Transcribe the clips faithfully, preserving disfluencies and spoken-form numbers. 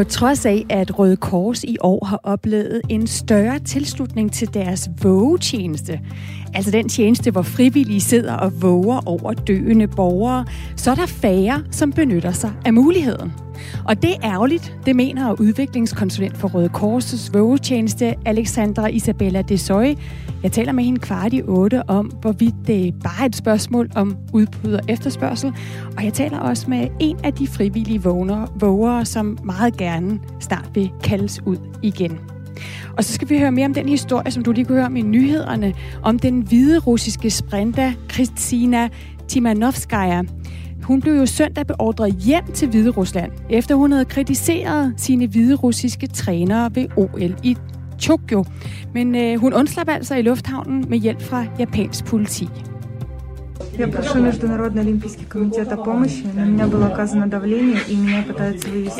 På trods af, at Røde Kors i år har oplevet en større tilslutning til deres vågetjeneste, altså den tjeneste, hvor frivillige sidder og våger over døende borgere, så er der færre, som benytter sig af muligheden. Og det er ærgerligt, det mener udviklingskonsulent for Røde Kors' vågetjeneste, Alexandra Isabella Desoye. Jeg taler med hende kvart i otte om, hvorvidt det bare er et spørgsmål om udbud og efterspørgsel. Og jeg taler også med en af de frivillige vågere, som meget gerne snart vil kaldes ud igen. Og så skal vi høre mere om den historie, som du lige kunne høre om i nyhederne, om den hvide russiske sprinter Kryscina Tsimanouskaya. Hun blev jo søndag beordret hjem til Hviderusland, efter hun havde kritiseret sine hviderussiske trænere ved O L i Tokyo. Men øh, hun undslap altså i lufthavnen med hjælp fra japansk politi. Jeg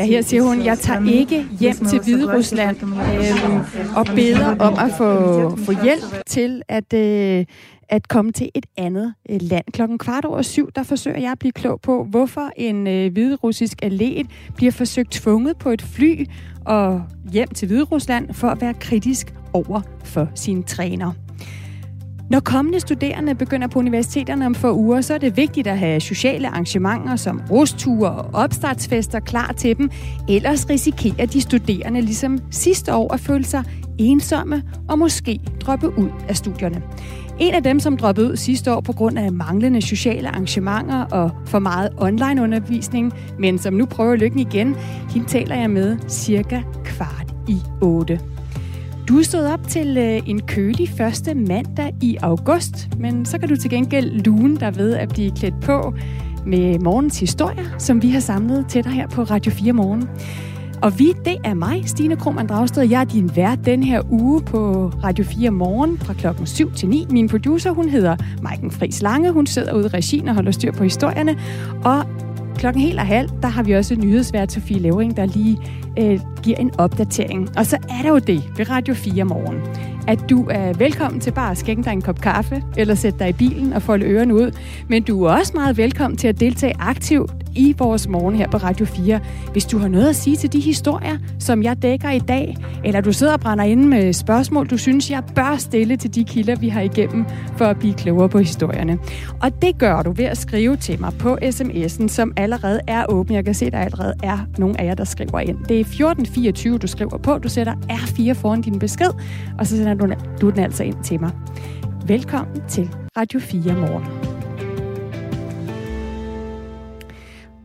her siger hun, jeg tager ikke hjem til Hviderusland øh, og beder om at få, få hjælp til at... Øh, at komme til et andet land. Klokken kvart over syv, der forsøger jeg at blive klog på, hvorfor en øh, hviderussisk atlet bliver forsøgt tvunget på et fly og hjem til Hviderusland for at være kritisk over for sine træner. Når kommende studerende begynder på universiteterne om få uger, så er det vigtigt at have sociale arrangementer som rusture og opstartsfester klar til dem. Ellers risikerer de studerende ligesom sidste år at føle sig ensomme og måske droppe ud af studierne. En af dem, som droppede ud sidste år på grund af manglende sociale arrangementer og for meget online-undervisning, men som nu prøver lykken igen, hende taler jeg med cirka kvart i otte. Du stod op til en kølig første mandag i august, men så kan du til gengæld lune dig ved at blive klædt på med morgens historier, som vi har samlet til dig her på Radio fire Morgen. Og vi, det er mig, Stine Kromann-Dragsted. Jeg er din vært den her uge på Radio fire Morgen fra klokken syv til ni. Min producer, hun hedder Maiken Friis Lange. Hun sidder ude i regien og holder styr på historierne. Og klokken helt og halv, der har vi også nyhedsvært Sofie Levering, der lige øh, giver en opdatering. Og så er der jo det ved Radio fire Morgen, at du er velkommen til bare at skænke dig en kop kaffe, eller sætte dig i bilen og folde ørerne ud. Men du er også meget velkommen til at deltage aktivt i vores morgen her på Radio fire. Hvis du har noget at sige til de historier, som jeg dækker i dag, eller du sidder og brænder inde med spørgsmål, du synes, jeg bør stille til de kilder, vi har igennem, for at blive klogere på historierne. Og det gør du ved at skrive til mig på sms'en, som allerede er åben. Jeg kan se, der allerede er nogle af jer, der skriver ind. Det er fjorten fireogtyve, du skriver på. Du sætter R fire foran din besked, og så sender du, du den altså ind til mig. Velkommen til Radio fire Morgen,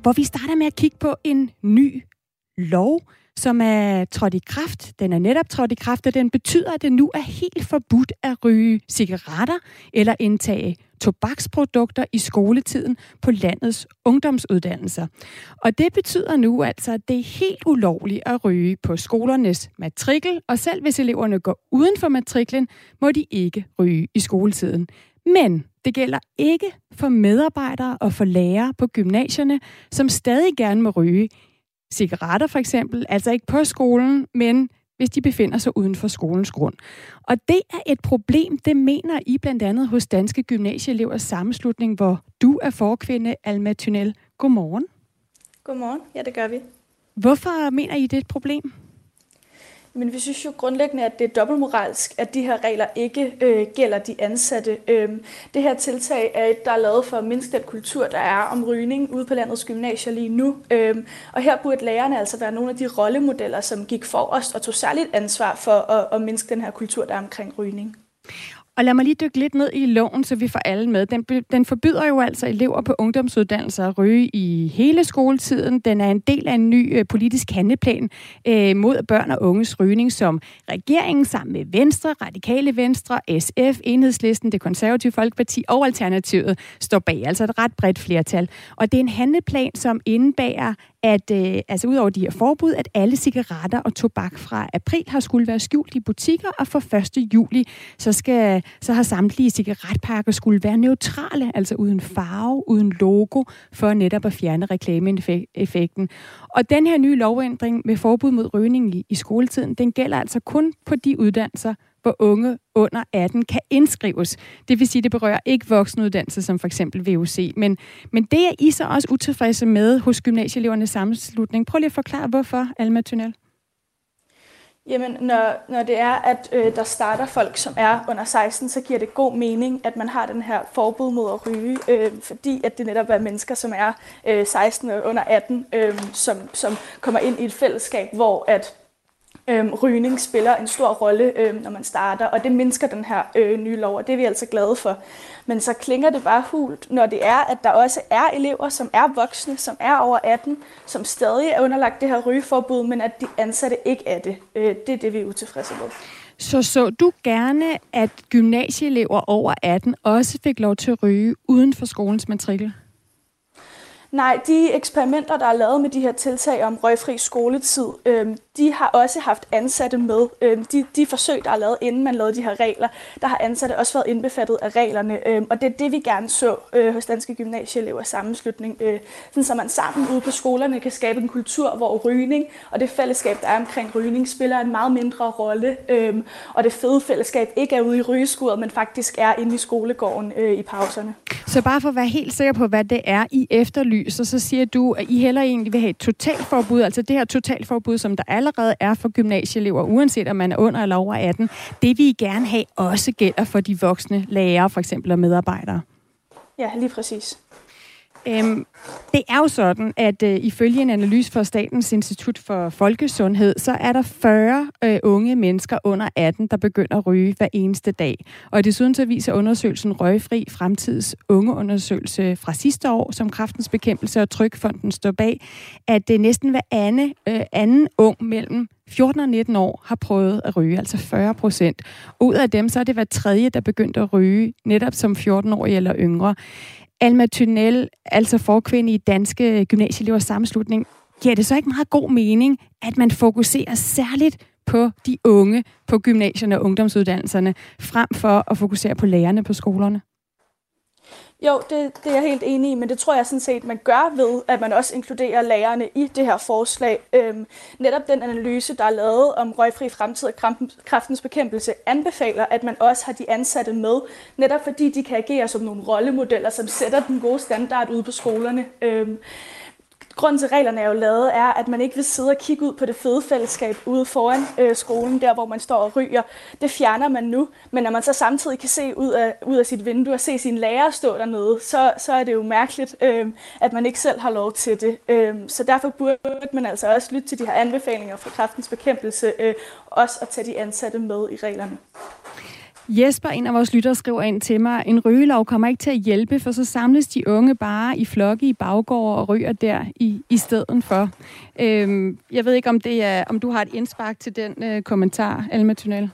hvor vi starter med at kigge på en ny lov, som er trådt i kraft. Den er netop trådt i kraft, og den betyder, at det nu er helt forbudt at ryge cigaretter eller indtage tobaksprodukter i skoletiden på landets ungdomsuddannelser. Og det betyder nu altså, at det er helt ulovligt at ryge på skolernes matrikel, og selv hvis eleverne går uden for matriklen, må de ikke ryge i skoletiden. Men det gælder ikke for medarbejdere og for lærere på gymnasierne, som stadig gerne må ryge cigaretter for eksempel, altså ikke på skolen, men hvis de befinder sig uden for skolens grund. Og det er et problem, det mener I blandt andet hos Danske Gymnasieelevers Sammenslutning, hvor du er forkvinde, Alma Tunnel. Godmorgen. Godmorgen, ja det gør vi. Hvorfor mener I, det er et problem? Men vi synes jo grundlæggende, at det er dobbeltmoralsk, at de her regler ikke øh, gælder de ansatte. Øhm, det her tiltag er et, der er lavet for at mindske den kultur, der er om rygning ude på landets gymnasier lige nu. Øhm, og her burde lærerne altså være nogle af de rollemodeller, som gik forrest og tog særligt ansvar for at, at mindske den her kultur, der er omkring rygning. Og lad mig lige dykke lidt ned i loven, så vi får alle med. Den, den forbyder jo altså elever på ungdomsuddannelser at ryge i hele skoletiden. Den er en del af en ny øh, politisk handleplan øh, mod børn og unges rygning, som regeringen sammen med Venstre, Radikale Venstre, S F, Enhedslisten, Det Konservative Folkeparti og Alternativet står bag. Altså et ret bredt flertal. Og det er en handleplan, som indebærer, at øh, altså ud over de her forbud, at alle cigaretter og tobak fra april har skulle være skjult i butikker, og fra første juli så skal så har samtlige cigaretpakker skulle være neutrale, altså uden farve, uden logo, for netop at fjerne reklameeffekten. Og den her nye lovændring med forbud mod rygning i, i skoletiden, den gælder altså kun på de uddannelser, hvor unge under atten kan indskrives. Det vil sige, det berører ikke voksenuddannelse, som for eksempel V U C. Men, men det er I så også utilfredse med hos Gymnasieelevernes Sammenslutning. Prøv lige at forklare, hvorfor, Alma Tunnel. Jamen, når, når det er, at øh, der starter folk, som er under seksten, så giver det god mening, at man har den her forbud mod at ryge, øh, fordi at det netop er mennesker, som er øh, seksten og under atten, øh, som, som kommer ind i et fællesskab, hvor at Øhm, rygning spiller en stor rolle, øhm, når man starter, og det mindsker den her øh, nye lov, og det er vi altså glade for. Men så klinger det bare hult, når det er, at der også er elever, som er voksne, som er over atten, som stadig er underlagt det her rygeforbud, men at de ansatte ikke er det. Øh, det er det, vi er utilfredse med. Så så du gerne, at gymnasieelever over atten også fik lov til at ryge uden for skolens matrikel? Nej, de eksperimenter, der er lavet med de her tiltag om røgfri skoletid, øh, de har også haft ansatte med. Øh, de, de forsøg, der er lavet, inden man lavede de her regler, der har ansatte også været indbefattet af reglerne. Øh, og det er det, vi gerne så øh, hos Danske Gymnasieelevers Sammenslutning. Øh, sådan, så man sammen ude på skolerne kan skabe en kultur, hvor rygning og det fællesskab, der er omkring rygning, spiller en meget mindre rolle. Øh, og det fede fællesskab ikke er ude i rygeskuret, men faktisk er inde i skolegården øh, i pauserne. Så bare for at være helt sikker på, hvad det er, I efterlyser, så, så siger du, at I heller egentlig vil have et totalforbud, altså det her totalforbud, som der allerede er for gymnasieelever, uanset om man er under eller over atten, det vil I gerne have også gælder for de voksne lærere, for eksempel, og medarbejdere. Ja, lige præcis. Øhm, det er jo sådan, at øh, ifølge en analyse fra Statens Institut for Folkesundhed, så er der fyrre øh, unge mennesker under atten, der begynder at ryge hver eneste dag. Og desuden så viser undersøgelsen Røgfri Fremtids Ungeundersøgelse fra sidste år, som Kræftens Bekæmpelse og Trygfonden står bag, at det næsten hver anden, øh, anden ung mellem fjorten og nitten år har prøvet at ryge, altså fyrre procent. Ud af dem så er det hver tredje, der begyndte at ryge, netop som fjorten-årige eller yngre. Alma Tunnel, altså forkvinde i Danske Gymnasieelevers Sammenslutning, giver det så ikke meget god mening, at man fokuserer særligt på de unge på gymnasierne og ungdomsuddannelserne, frem for at fokusere på lærerne på skolerne? Jo, det, det er jeg helt enig i, men det tror jeg sådan set, man gør ved, at man også inkluderer lærerne i det her forslag. Øhm, netop den analyse, der er lavet om Røgfri Fremtid og Kræftens Bekæmpelse, anbefaler, at man også har de ansatte med, netop fordi de kan agere som nogle rollemodeller, som sætter den gode standard ude på skolerne. Øhm, Grunden til reglerne er jo lavet, er, at man ikke vil sidde og kigge ud på det fede fællesskab ude foran øh, skolen, der hvor man står og ryger. Det fjerner man nu, men når man så samtidig kan se ud af, ud af sit vindue og se sine lærere stå dernede, så, så er det jo mærkeligt, øh, at man ikke selv har lov til det. Øh, så derfor burde man altså også lytte til de her anbefalinger fra Kræftens Bekæmpelse, øh, også at tage de ansatte med i reglerne. Jesper, en af vores lyttere, skriver ind til mig, en rygelov kommer ikke til at hjælpe, for så samles de unge bare i flokke i baggårde og ryger der i, i stedet for. Øhm, jeg ved ikke, om, det er, om du har et indspark til den øh, kommentar, Alma Tunnel.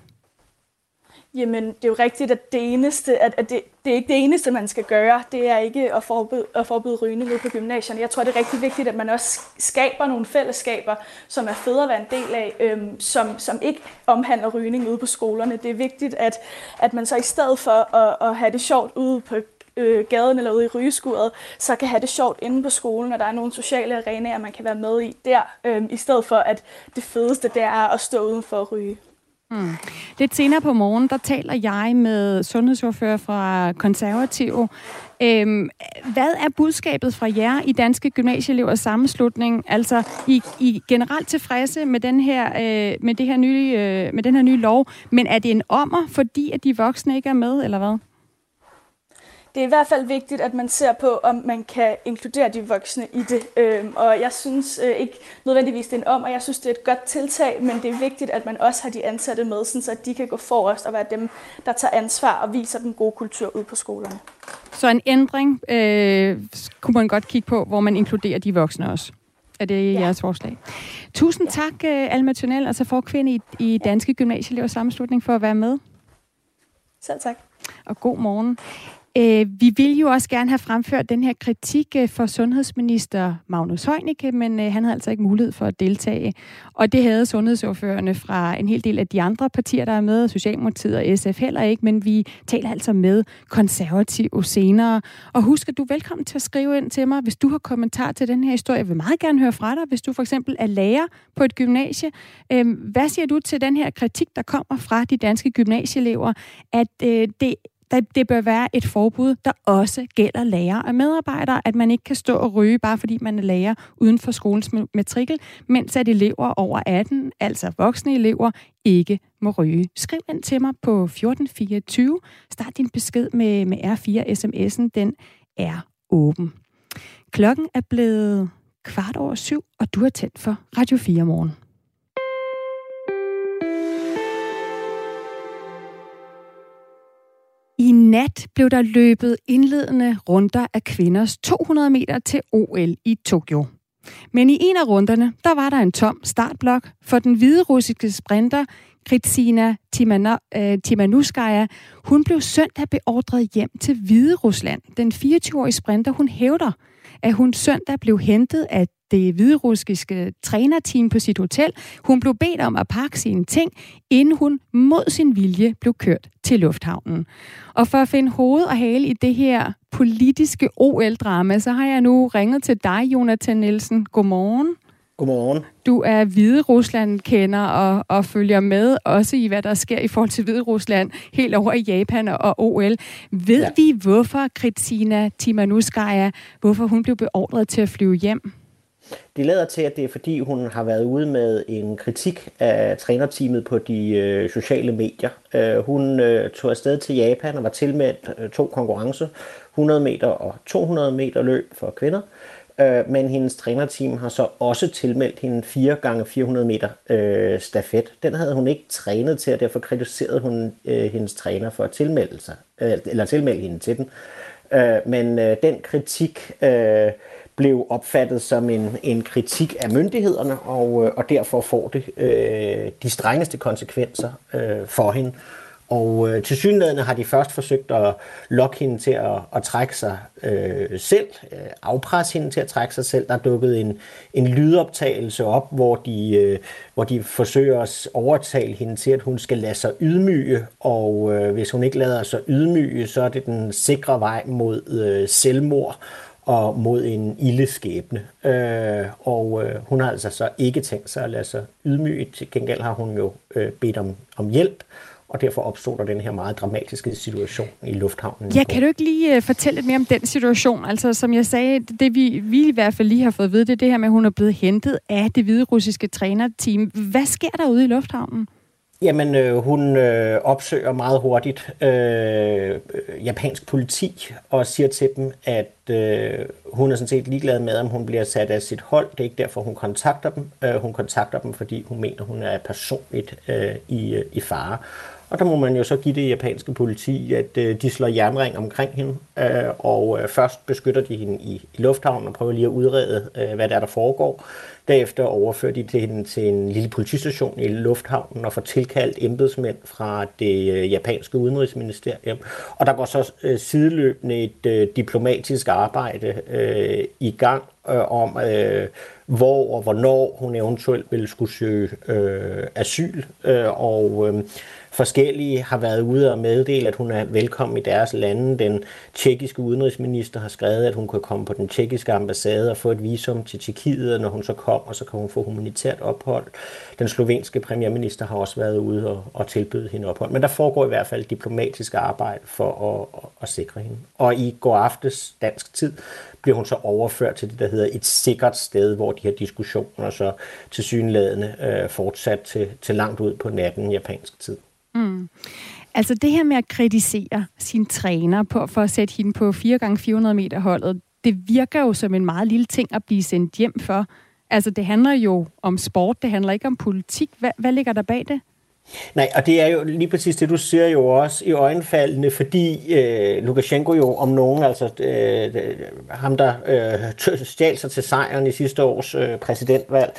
Jamen, det er jo rigtigt, at det eneste, at, at det, det er ikke det eneste, man skal gøre. Det er ikke at forbyde, at forbyde rygning ude på gymnasierne. Jeg tror, det er rigtig vigtigt, at man også skaber nogle fællesskaber, som er federe at være en del af, øhm, som, som ikke omhandler rygning ude på skolerne. Det er vigtigt, at, at man så i stedet for at, at have det sjovt ude på øh, gaden eller ude i rygeskuret, så kan have det sjovt inde på skolen, og der er nogle sociale arenaer, man kan være med i der, øhm, i stedet for, at det fedeste der er at stå uden for at ryge. Hmm. Lidt senere på morgen, der taler jeg med sundhedsordfører fra Konservative. Øhm, hvad er budskabet fra jer i Danske Gymnasieelevers Sammenslutning? Altså, I, I generelt tilfredse med den her, øh, med det her nye, øh, med den her nye lov, men er det en ommer, fordi at de voksne ikke er med, eller hvad? Det er i hvert fald vigtigt, at man ser på, om man kan inkludere de voksne i det. Og jeg synes ikke nødvendigvis, det er en om, og jeg synes, det er et godt tiltag, men det er vigtigt, at man også har de ansatte med, så de kan gå forrest og være dem, der tager ansvar og viser den gode kultur ud på skolerne. Så en ændring øh, kunne man godt kigge på, hvor man inkluderer de voksne også. Er det ja. Jeres forslag? Tusind ja. tak, Alma Tunnel, altså forkvinde i, i Danske Gymnasieelevers Sammenslutning, for at være med. Selv tak. Og god morgen. Vi ville jo også gerne have fremført den her kritik for sundhedsminister Magnus Heunicke, men han havde altså ikke mulighed for at deltage. Og det havde sundhedsordførerne fra en hel del af de andre partier, der er med, Socialdemokratiet og S F heller ikke, men vi taler altså med konservative senere. Og husk, at du er velkommen til at skrive ind til mig, hvis du har kommentar til den her historie. Jeg vil meget gerne høre fra dig, hvis du for eksempel er lærer på et gymnasie. Hvad siger du til den her kritik, der kommer fra de danske gymnasieelever, at det Det bør være et forbud, der også gælder lærere og medarbejdere, at man ikke kan stå og ryge, bare fordi man er lærer uden for skolens matrikel, mens at elever over atten, altså voksne elever, ikke må ryge. Skriv ind til mig på fjorten fireogtyve. Start din besked med, med R fire. S M S'en, den er åben. Klokken er blevet kvart over syv, og du er tændt for Radio fire morgen. I nat blev der løbet indledende runder af kvinders to hundrede meter til O L i Tokyo. Men i en af runderne, der var der en tom startblok for den hvide russiske sprinter Kryscina Tsimanouskaya. Hun blev søndag beordret hjem til Hviderusland. Den fireogtyve-årige sprinter, hun hævder, at hun søndag blev hentet af det hviderussiske trænerteam på sit hotel. Hun blev bedt om at pakke sine ting, inden hun mod sin vilje blev kørt til lufthavnen. Og for at finde hoved og hale i det her politiske O L-drama, så har jeg nu ringet til dig, Jonathan Nielsen. Godmorgen. Godmorgen. Du er Hviderusland-kender og, og følger med også i, hvad der sker i forhold til Hviderusland, helt over i Japan og O L. Ved ja. vi, hvorfor Kryscina Tsimanouskaya, hvorfor hun blev beordret til at flyve hjem? Det lader til, at det er, fordi hun har været ude med en kritik af trænerteamet på de øh, sociale medier. Øh, hun øh, tog afsted til Japan og var tilmeldt øh, to konkurrencer, hundrede meter og to hundrede meter løb for kvinder. Øh, men hendes trænerteam har så også tilmeldt hende fire gange fire hundrede meter øh, stafet. Den havde hun ikke trænet til, og derfor kritiserede hun øh, hendes træner for at tilmelde, sig, øh, eller tilmelde hende til den. Øh, men øh, den kritik... Øh, blev opfattet som en, en kritik af myndighederne, og, og derfor får det øh, de strengeste konsekvenser øh, for hende. Og øh, tilsyneladende har de først forsøgt at lokke hende til at, at trække sig øh, selv, øh, afpresse hende til at trække sig selv. Der er dukket en, en lydoptagelse op, hvor de, øh, hvor de forsøger at overtale hende til, at hun skal lade sig ydmyge, og øh, hvis hun ikke lader sig ydmyge, så er det den sikre vej mod øh, selvmord og mod en ildeskæbne. Øh, og øh, hun har altså så ikke tænkt sig at lade sig ydmyge. Til gengæld har hun jo øh, bedt om, om hjælp, og derfor opstod der den her meget dramatiske situation i lufthavnen. Ja, kan du ikke lige fortælle lidt mere om den situation? Altså, som jeg sagde, det vi, vi i hvert fald lige har fået at vide, det er det her med, at hun er blevet hentet af det hvide russiske trænerteam. Hvad sker der ude i lufthavnen? Jamen, øh, hun øh, opsøger meget hurtigt øh, japansk politi og siger til dem, at øh, hun er sådan set ligeglad med, om hun bliver sat af sit hold. Det er ikke derfor, hun kontakter dem. Øh, hun kontakter dem, fordi hun mener, hun er personligt øh, i, øh, i fare. Og der må man jo så give det japanske politi, at øh, de slår jernring omkring hende, øh, og øh, først beskytter de hende i, i lufthavnen og prøver lige at udrede, øh, hvad der er, der foregår. Derefter overfører de til hende til en lille politistation i lufthavnen og får tilkaldt embedsmænd fra det øh, japanske udenrigsministerium. Og der går så øh, sideløbende et øh, diplomatisk arbejde øh, i gang øh, om, øh, hvor og hvornår hun eventuelt ville skulle søge øh, asyl. Øh, og... Øh, Forskellige har været ude og meddele, at hun er velkommen i deres lande. Den tjekkiske udenrigsminister har skrevet, at hun kan komme på den tjekkiske ambassade og få et visum til Tjekkiet, og når hun så kommer, så kan hun få humanitært ophold. Den slovenske premierminister har også været ude og, og tilbyde hende ophold. Men der foregår i hvert fald diplomatisk arbejde for at, at, at sikre hende. Og i går aftes dansk tid bliver hun så overført til det, der hedder et sikkert sted, hvor de her diskussioner så tilsyneladende øh, fortsat til, til langt ud på natten japansk tid. Mm. Altså det her med at kritisere sin træner på, for at sætte hende på fire gange fire hundrede meter holdet, det virker jo som en meget lille ting at blive sendt hjem for. Altså det handler jo om sport, det handler ikke om politik. Hvad, hvad ligger der bag det? Nej, og det er jo lige præcis det, du siger jo også i øjenfaldene, fordi øh, Lukashenko jo om nogen, altså øh, ham der øh, stjal sig til sejren i sidste års øh, præsidentvalg,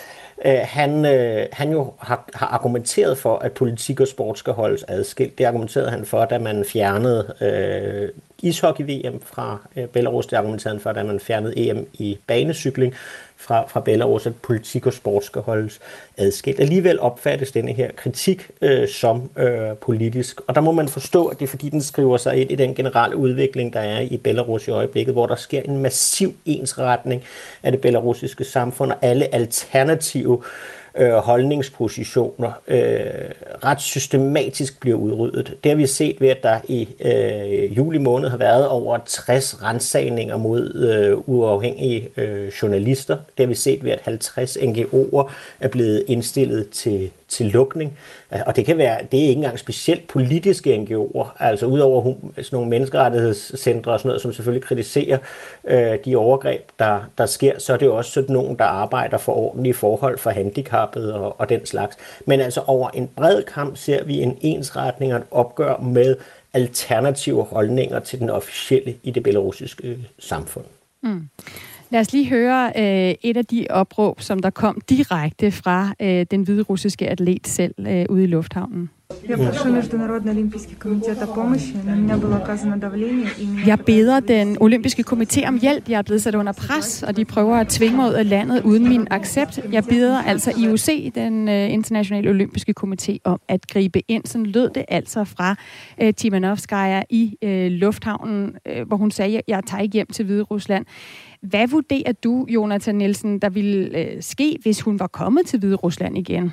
øh, han, øh, han jo har, har argumenteret for, at politik og sport skal holdes adskilt. Det argumenterede han for, da man fjernede øh, ishockey-V M fra øh, Belarus. Det argumenterede han for, da man fjernede E M i banecykling fra, fra Belarus, at politik og sport skal holdes adskilt. Alligevel opfattes denne her kritik øh, som øh, politisk, og der må man forstå, at det er fordi, den skriver sig ind i den generelle udvikling, der er i Belarus i øjeblikket, hvor der sker en massiv ensretning af det belarusiske samfund, og alle alternative øh, holdningspositioner øh, ret systematisk bliver udryddet. Det har vi set ved, at der i øh, juli måned har været over tres ransagninger mod øh, uafhængige øh, journalister. Det har vi set ved, at halvtreds N G O'er er blevet indstillet til, til lukning. Og det kan være, det er ikke engang specielt politiske N G O'er, altså udover sådan nogle menneskerettighedscentre og sådan noget, som selvfølgelig kritiserer øh, de overgreb, der, der sker, så er det jo også sådan nogen, der arbejder for ordentlige forhold for handicappede og, og den slags. Men altså over en bred kamp ser vi en ensretning og et opgør med alternative holdninger til den officielle i det belarusiske samfund. Mm. Lad os lige høre øh, et af de opråb, som der kom direkte fra øh, den hviderussiske atlet selv øh, ude i lufthavnen. Jeg beder den olympiske komité om hjælp. Jeg er blevet sat under pres, og de prøver at tvinge mig ud af landet uden min accept. Jeg beder altså I O C, den øh, internationale olympiske komité, om at gribe ind. Sådan lød det altså fra øh, Tsimanouskaya i øh, lufthavnen, øh, hvor hun sagde, at jeg tager ikke hjem til Hviderusland. Hvad vurderer du, Jonathan Nielsen, der ville øh, ske, hvis hun var kommet til Hviderusland igen?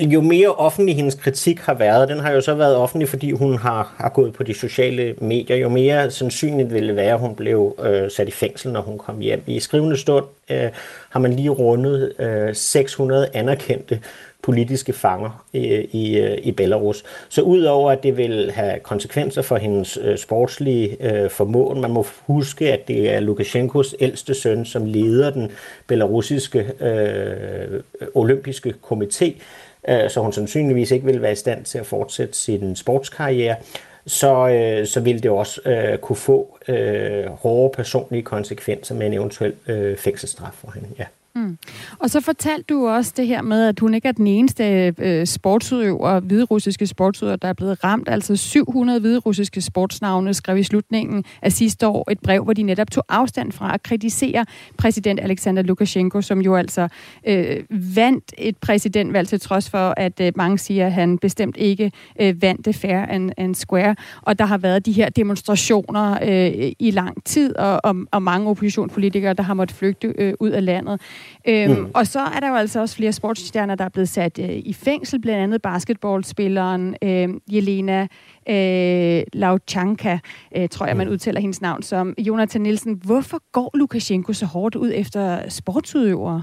Jo mere offentlig hendes kritik har været, den har jo så været offentlig, fordi hun har, har gået på de sociale medier, jo mere sandsynligt ville det være, at hun blev øh, sat i fængsel, når hun kom hjem. I skrivende stund øh, har man lige rundet øh, seks hundrede anerkendte politiske fanger øh, i, øh, i Belarus. Så udover at det vil have konsekvenser for hendes øh, sportslige øh, formåen, man må huske, at det er Lukashenkos ældste søn, som leder den belarusiske øh, olympiske komité, øh, så hun sandsynligvis ikke vil være i stand til at fortsætte sin sportskarriere, så, øh, så vil det også øh, kunne få øh, hårde personlige konsekvenser med en eventuel øh, fængselsstraf for hende, ja. Mm. Og så fortalte du også det her med, at hun ikke er den eneste øh, sportsudøver, hviderussiske sportsudøver, der er blevet ramt. Altså syv hundrede hviderussiske sportsnavne skrev i slutningen af sidste år et brev, hvor de netop tog afstand fra at kritisere præsident Alexander Lukashenko, som jo altså øh, vandt et præsidentvalg, til trods for, at øh, mange siger, at han bestemt ikke øh, vandt det fair and, and square. Og der har været de her demonstrationer øh, i lang tid, og, og, og mange oppositionspolitikere, der har måttet flygte øh, ud af landet. Øhm, mm. Og så er der jo altså også flere sportsstjerner, der er blevet sat øh, i fængsel, blandt andet basketballspilleren øh, Jelena øh, Lauchanka, øh, tror jeg, man udtaler hendes navn som. Jonathan Nielsen, hvorfor går Lukashenko så hårdt ud efter sportsudøvere?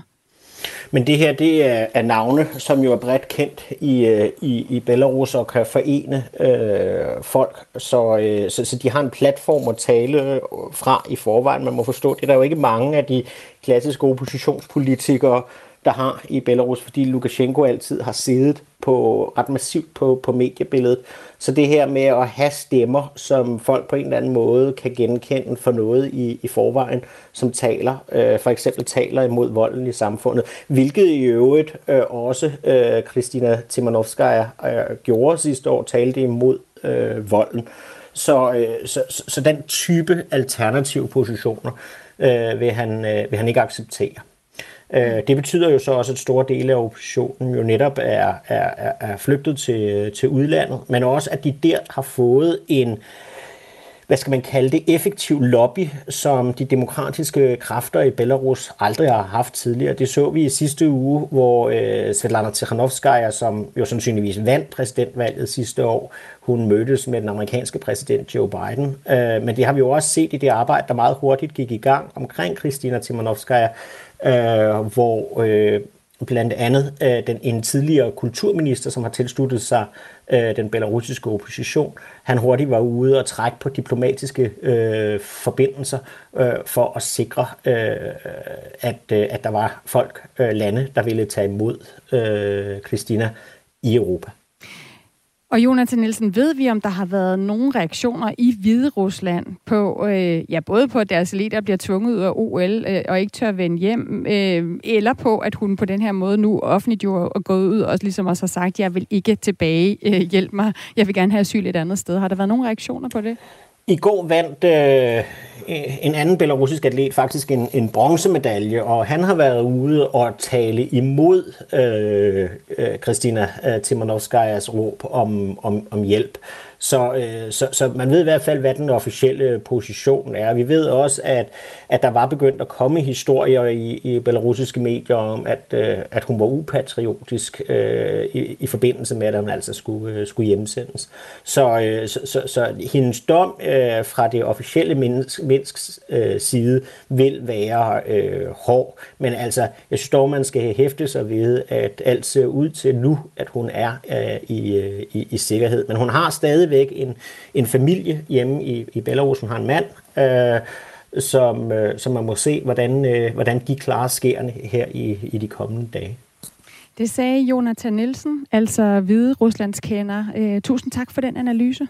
Men det her, det er, er navne, som jo er bredt kendt i, i, i Belarus og kan forene øh, folk, så, øh, så, så de har en platform at tale fra i forvejen. Man må forstå, det er der jo ikke mange af de klassiske oppositionspolitikere, der har i Belarus, fordi Lukashenko altid har siddet på, ret massivt på, på mediebilledet. Så det her med at have stemmer, som folk på en eller anden måde kan genkende for noget i, i forvejen, som taler, øh, for eksempel taler imod volden i samfundet, hvilket i øvrigt øh, også øh, Kryscina Tsimanouskaya øh, gjorde sidste år, talte imod øh, volden. Så, øh, så, så den type alternative positioner øh, vil, han, øh, vil han ikke acceptere. Det betyder jo så også, at store dele af oppositionen jo netop er, er, er flygtet til, til udlandet, men også, at de der har fået en, hvad skal man kalde det, effektiv lobby, som de demokratiske kræfter i Belarus aldrig har haft tidligere. Det så vi i sidste uge, hvor øh, Svetlana Tikhanovskaya, som jo sandsynligvis vandt præsidentvalget sidste år, hun mødtes med den amerikanske præsident Joe Biden. Øh, men det har vi jo også set i det arbejde, der meget hurtigt gik i gang omkring Kryscina Tsimanouskaya, øh, hvor øh, blandt andet øh, den, en tidligere kulturminister, som har tilsluttet sig øh, den belarusiske opposition, han hurtigt var ude og trække på diplomatiske øh, forbindelser øh, for at sikre, øh, at, øh, at der var folk, øh, lande, der ville tage imod øh, Kryscina i Europa. Og Jonathan Nielsen, ved vi, om der har været nogle reaktioner i Hviderusland på, øh, ja, både på, at deres leder bliver tvunget ud af O L øh, og ikke tør vende hjem, øh, eller på, at hun på den her måde nu offentliggjorde og gået ud og ligesom også har sagt, jeg vil ikke tilbage, øh, hjælp mig, jeg vil gerne have asyl et andet sted. Har der været nogle reaktioner på det? I går vandt øh, en anden belarusisk atlet faktisk en, en bronzemedalje, og han har været ude og tale imod øh, øh, Kryscina Tsimanouskajas råb om, om, om hjælp. Så, øh, så, så man ved i hvert fald, hvad den officielle position er. Vi ved også, at, at der var begyndt at komme historier i, i belarusiske medier om, at, øh, at hun var upatriotisk øh, i, i forbindelse med, at hun altså skulle, øh, skulle hjemsendes. Så, øh, så, så, så hendes dom øh, fra det officielle mennesks, mennesks øh, side vil være øh, hård. Men altså, jeg synes dog, man skal hæfte sig ved, at alt ser ud til nu, at hun er øh, i, i, i sikkerhed. Men hun har stadig En, en familie hjemme i, i Belarus, som har en mand, øh, som, øh, som man må se, hvordan, øh, hvordan de klarer skærene her i, i de kommende dage. Det sagde Jonathan Nielsen, altså Hvideruslandskender. Øh, tusind tak for den analyse.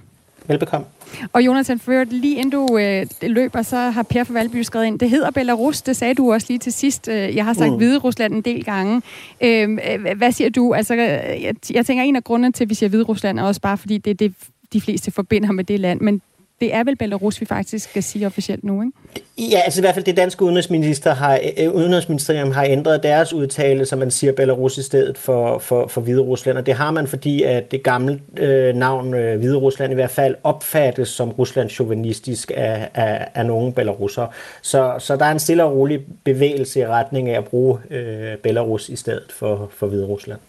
Velbekomme. Og Jonathan, før lige inden du øh, løber, så har Per fra Valby skrevet ind, det hedder Belarus, det sagde du også lige til sidst. Jeg har sagt mm. Hviderusland en del gange. Øh, hvad siger du? Altså, jeg, jeg tænker, en af grundene til, at vi siger Hviderusland, er også bare fordi det er det, de fleste forbinder med det land, men det er vel Belarus, vi faktisk skal sige officielt nu, ikke? Ja, altså i hvert fald det danske udenrigsminister har, øh, udenrigsministerium har ændret deres udtale, så man siger Belarus i stedet for, for, for Hviderusland, og det har man, fordi at det gamle øh, navn øh, Hviderusland i hvert fald opfattes som Rusland-chauvinistisk af, af, af nogle belarusser. Så, så der er en stille og rolig bevægelse i retning af at bruge øh, Belarus i stedet for, for Hviderusland.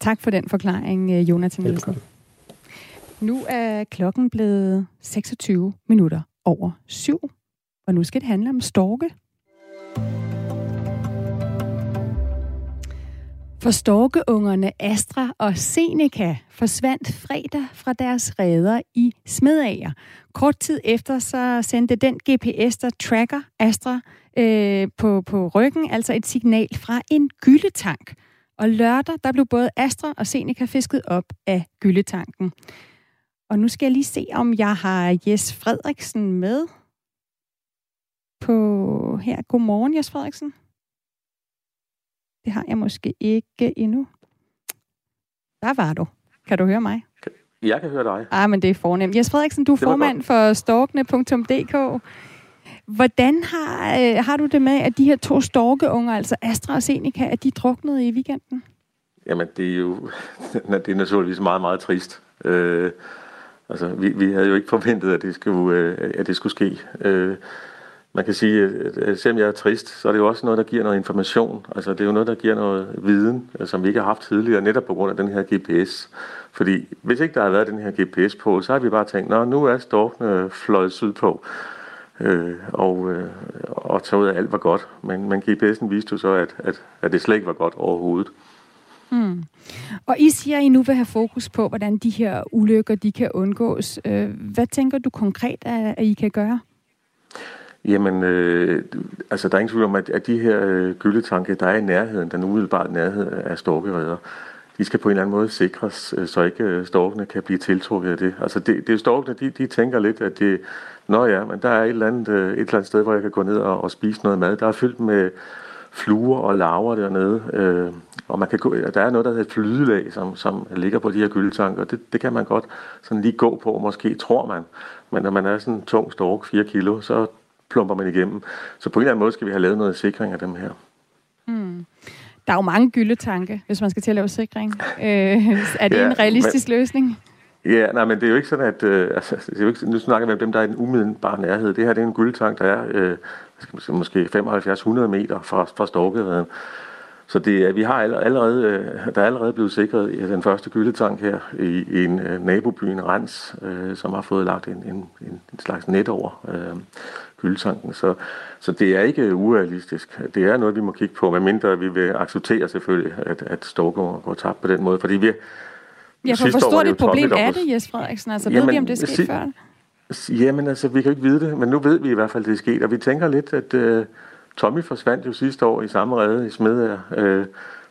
Tak for den forklaring, Jonathan Nielsen. Velkommen. Nu er klokken blevet seksogtyve minutter over syv, og nu skal det handle om storke. For storkeungerne Astra og Seneca forsvandt fredag fra deres reder i Smedager. Kort tid efter så sendte den G P S, der tracker Astra øh, på, på ryggen, altså et signal fra en gylletank. Og lørdag der blev både Astra og Seneca fisket op af gylletanken. Og nu skal jeg lige se, om jeg har Jes Frederiksen med på her. Godmorgen, Jes Frederiksen. Det har jeg måske ikke endnu. Der var du. Kan du høre mig? Jeg kan høre dig. Ah, men det er fornemt. Jes Frederiksen, du er formand for storkene punktum d k. Hvordan har, øh, har du det med, at de her to storkeunger, altså Astra og Seneca, at de druknede i weekenden? Jamen, det er jo det er naturligvis meget, meget trist. Øh... Altså, vi, vi havde jo ikke forventet, at det skulle, øh, at det skulle ske. Øh, man kan sige, at, at selvom jeg er trist, så er det jo også noget, der giver noget information. Altså, det er jo noget, der giver noget viden, som vi ikke har haft tidligere, netop på grund af den her G P S. Fordi hvis ikke der havde været den her G P S på, så har vi bare tænkt, nå, nu er storkene fløjet sydpå, øh, og, øh, og taget ud af alt var godt. Men, men G P S'en viste jo så, at, at, at det slet ikke var godt overhovedet. Mm. Og I siger, I nu vil have fokus på, hvordan de her ulykker, de kan undgås. Hvad tænker du konkret, at I kan gøre? Jamen, øh, altså der er ingen tvivl om, at de her øh, gylletanke, der er i nærheden, den umiddelbare nærhed af storkereder, de skal på en eller anden måde sikres, så ikke storkene kan blive tiltrukket af det. Altså det, det er storkene, de, de tænker lidt, at det, nå ja, men der er et eller andet, et eller andet sted, hvor jeg kan gå ned og, og spise noget mad. Der er fyldt med fluer og larver dernede, øh, og man kan gå, der er noget, der hedder flydelag, som, som ligger på de her gyldetanker. Det, det kan man godt sådan lige gå på, måske tror man. Men når man er sådan en tung stork, fire kilo, så plumper man igennem. Så på en eller anden måde skal vi have lavet noget sikring af dem her. Mm. Der er jo mange gyldetanke, hvis man skal til at lave sikring. Øh, er det ja, en realistisk men... løsning? Ja, nej, men det er jo ikke sådan, at... Øh, altså, det er jo ikke, nu snakker vi om dem, der er i den umiddelbare nærhed. Det her det er en gyldetank, der er øh, måske femoghalvfjerds til hundrede meter fra, fra storkereden. Så det, vi har allerede, øh, der er allerede blevet sikret ja, den første gyldetank her i, i en øh, nabobyen Rens, øh, som har fået lagt en, en, en, en slags net over øh, gyldetanken. Så, så det er ikke urealistisk. Det er noget, vi må kigge på, medmindre vi vil acceptere selvfølgelig, at, at storkeunger går tabt på den måde. Fordi vi... Ja, for hvor stort et problem er det, Jes Frederiksen? Altså, jamen, ved vi, om det er sket sig- før? Jamen, altså, vi kan jo ikke vide det, men nu ved vi i hvert fald, det er sket. Og vi tænker lidt, at uh, Tommy forsvandt jo sidste år i samme rede i Smedager, uh,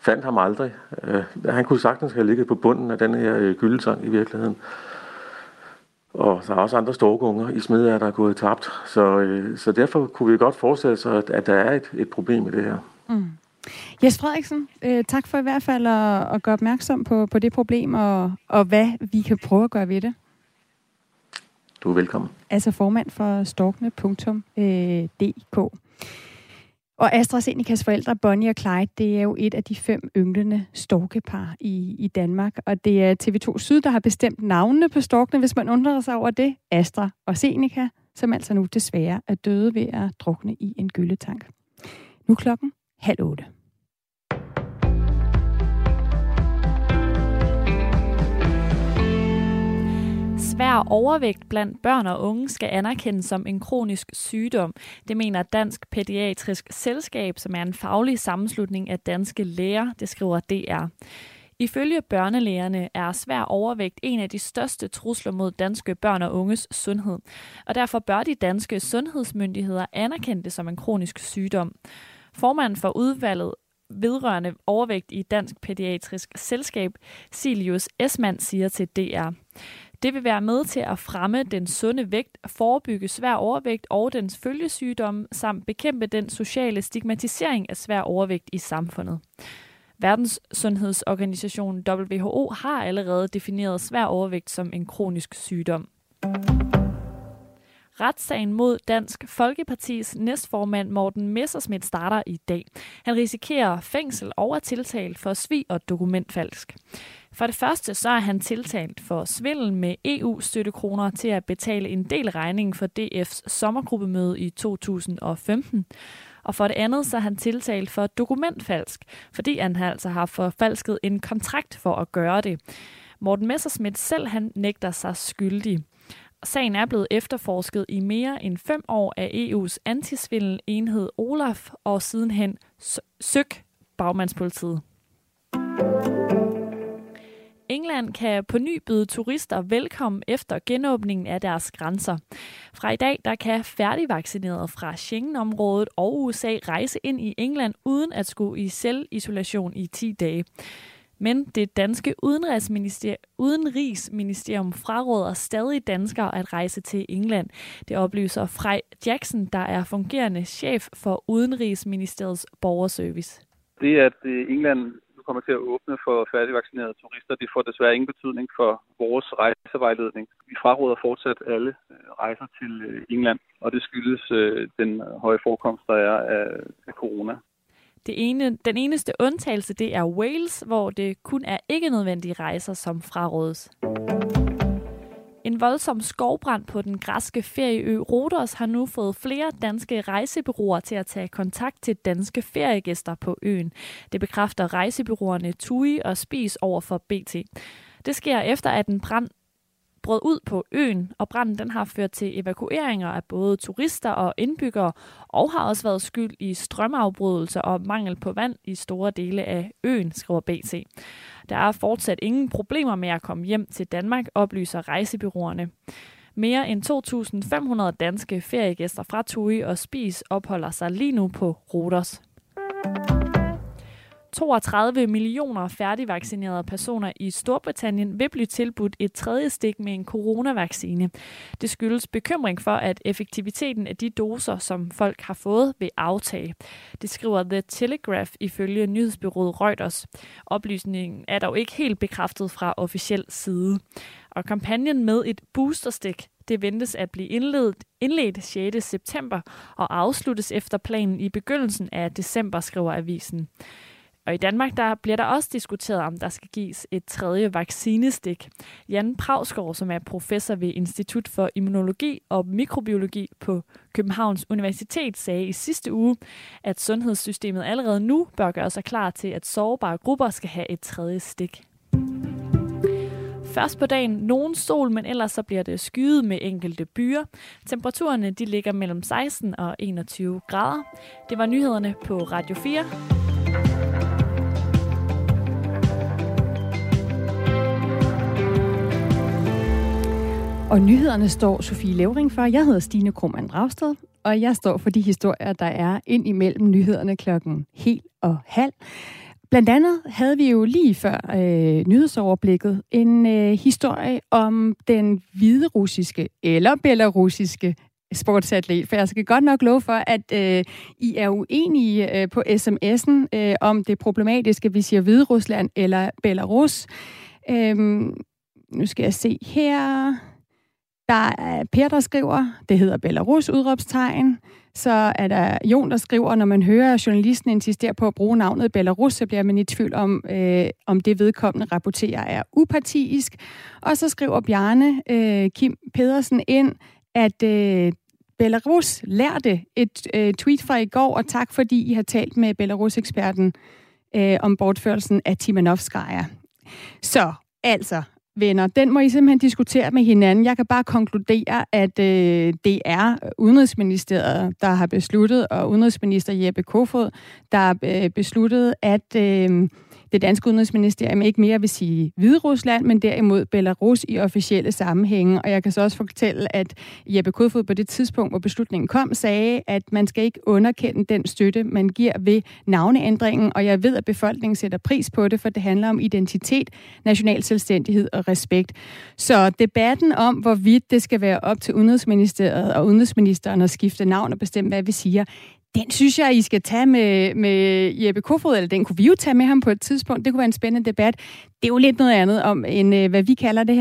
fandt ham aldrig. Øh, han kunne sagtens have ligget på bunden af den her øh, gyldetang i virkeligheden. Og der er også andre storkunger i Smedager, der er gået tabt. Så, øh, så derfor kunne vi godt forestille sig, at, at der er et, et problem i det her. Mm. Jes Frederiksen, øh, tak for i hvert fald at, at gøre opmærksom på, på det problem, og, og hvad vi kan prøve at gøre ved det. Du er velkommen. Altså formand for storkene punktum d k. Og Astra Senecas forældre, Bonnie og Clyde, det er jo et af de fem ynglende storkepar i, i Danmark. Og det er T V to Syd, der har bestemt navnene på storkene, hvis man undrer sig over det. Astra og Seneca, som altså nu desværre er døde ved at drukne i en gylletank. Nu klokken halv otte. Svær overvægt blandt børn og unge skal anerkendes som en kronisk sygdom. Det mener Dansk Pædiatrisk Selskab, som er en faglig sammenslutning af danske læger, det skriver D R. Ifølge børnelægerne er svær overvægt en af de største trusler mod danske børn og unges sundhed, og derfor bør de danske sundhedsmyndigheder anerkende det som en kronisk sygdom. Formanden for udvalget vedrørende overvægt i Dansk Pædiatrisk Selskab, Silius Esmann, siger til D R: Det vil være med til at fremme den sunde vægt, forebygge svær overvægt og dens følgesygdomme, samt bekæmpe den sociale stigmatisering af svær overvægt i samfundet. Verdenssundhedsorganisationen W H O har allerede defineret svær overvægt som en kronisk sygdom. Retssagen mod Dansk Folkepartis næstformand Morten Messerschmidt starter i dag. Han risikerer fængsel over tiltalt for svig og dokumentfalsk. For det første så er han tiltalt for svindel med E U-støttekroner til at betale en del regning for D F's sommergruppemøde i to tusind og femten. Og for det andet så er han tiltalt for dokumentfalsk, fordi han altså har forfalsket en kontrakt for at gøre det. Morten Messerschmidt selv, han nægter sig skyldig. Sagen er blevet efterforsket i mere end fem år af E U's antisvindelenhed Olaf og sidenhen Søk bagmandspolitiet. England kan på ny byde turister velkommen efter genåbningen af deres grænser. Fra i dag der kan færdigvaccinerede fra Schengenområdet og U S A rejse ind i England uden at skulle i selvisolation i ti dage. Men det danske udenrigsministerium fraråder stadig danskere at rejse til England. Det oplyser Frej Jackson, der er fungerende chef for Udenrigsministeriets borgerservice. Det, at England kommer til at åbne for færdigvaccinerede turister, det får desværre ingen betydning for vores rejsevejledning. Vi fraråder fortsat alle rejser til England, og det skyldes den høje forekomst, der er af corona. Det ene, den eneste undtagelse, det er Wales, hvor det kun er ikke nødvendige rejser, som frarådes. En voldsom skovbrand på den græske ferieø Rodos har nu fået flere danske rejsebureauer til at tage kontakt til danske feriegæster på øen. Det bekræfter rejsebureauerne T U I og Spies over for B T. Det sker efter, at en brand brød ud på øen, og branden den har ført til evakueringer af både turister og indbyggere, og har også været skyld i strømafbrydelser og mangel på vand i store dele af øen, skriver B T. Der er fortsat ingen problemer med at komme hjem til Danmark, oplyser rejsebureauerne. Mere end to tusind fem hundrede danske feriegæster fra T U I og Spies opholder sig lige nu på Rodos. toogtredive millioner færdigvaccinerede personer i Storbritannien vil blive tilbudt et tredje stik med en coronavaccine. Det skyldes bekymring for, at effektiviteten af de doser, som folk har fået, vil aftage. Det skriver The Telegraph ifølge nyhedsbyrået Reuters. Oplysningen er dog ikke helt bekræftet fra officiel side. Og kampagnen med et boosterstik, det ventes at blive indledt, indledt sjette september og afsluttes efter planen i begyndelsen af december, skriver avisen. Og i Danmark der bliver der også diskuteret, om der skal gives et tredje vaccinestik. Jan Pragsgaard, som er professor ved Institut for Immunologi og Mikrobiologi på Københavns Universitet, sagde i sidste uge, at sundhedssystemet allerede nu bør gøre sig klar til, at sårbare grupper skal have et tredje stik. Først på dagen nogen sol, men ellers så bliver det skyet med enkelte byer. Temperaturerne de ligger mellem seksten og enogtyve grader. Det var nyhederne på Radio fire. Og nyhederne står Sofie Levering for. Jeg hedder Stine Kromann-Dragsted, og jeg står for de historier, der er ind imellem nyhederne klokken helt og halv. Blandt andet havde vi jo lige før øh, nyhedsoverblikket en øh, historie om den hviderussiske eller belarusiske sportsatlet, for jeg skal godt nok love for, at øh, I er uenige øh, på sms'en øh, om det problematiske, hvis I siger Hviderusland eller Belarus. Øhm, nu skal jeg se her. Der er Per, der skriver, det hedder Belarus, udråbstegn. Så er der Jon, der skriver, når man hører, at journalisten insisterer på at bruge navnet Belarus, så bliver man i tvivl om, øh, om det vedkommende rapporterer er upartisk. Og så skriver Bjarne øh, Kim Pedersen ind, at øh, Belarus lærte et øh, tweet fra i går, og tak fordi I har talt med Belarus-eksperten øh, om bortførelsen af Tsimanouskaya. Så altså, venner, den må I simpelthen diskutere med hinanden. Jeg kan bare konkludere, at øh, det er Udenrigsministeriet, der har besluttet, og udenrigsminister Jeppe Kofod, der har øh, besluttet, at øh, det danske udenrigsministerium ikke mere vil sige Hviderusland, men derimod Belarus i officielle sammenhænge. Og jeg kan så også fortælle, at Jeppe Kofod på det tidspunkt, hvor beslutningen kom, sagde, at man skal ikke underkende den støtte, man giver ved navneændringen. Og jeg ved, at befolkningen sætter pris på det, for det handler om identitet, national selvstændighed og respekt. Så debatten om, hvorvidt det skal være op til udenrigsministeriet og udenrigsministeren at skifte navn og bestemme, hvad vi siger, den synes jeg, I skal tage med, med Jeppe Kofod, eller den kunne vi jo tage med ham på et tidspunkt. Det kunne være en spændende debat. Det er jo lidt noget andet om, end hvad vi kalder det.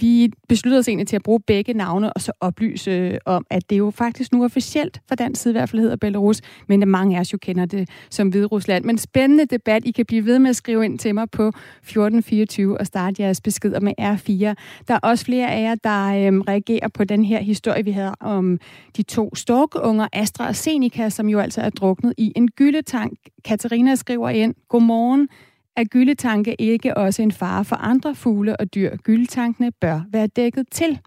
Vi besluttede os egentlig til at bruge begge navne, og så oplyse om, at det jo faktisk nu officielt, fra dansk side i hvert fald, hedder Belarus, men der mange af os jo kender det som Hviderusland. Men spændende debat. I kan blive ved med at skrive ind til mig på fjorten fireogtyve og starte jeres beskeder med R fire. Der er også flere af jer, der øhm, reagerer på den her historie, vi havde om de to storkeunger, Astra og Seneca, som jo altså er druknet i en gyldetank. Katarina skriver ind, godmorgen. Er gyldetanke ikke også en fare for andre fugle og dyr? Gyldetankene bør være dækket til.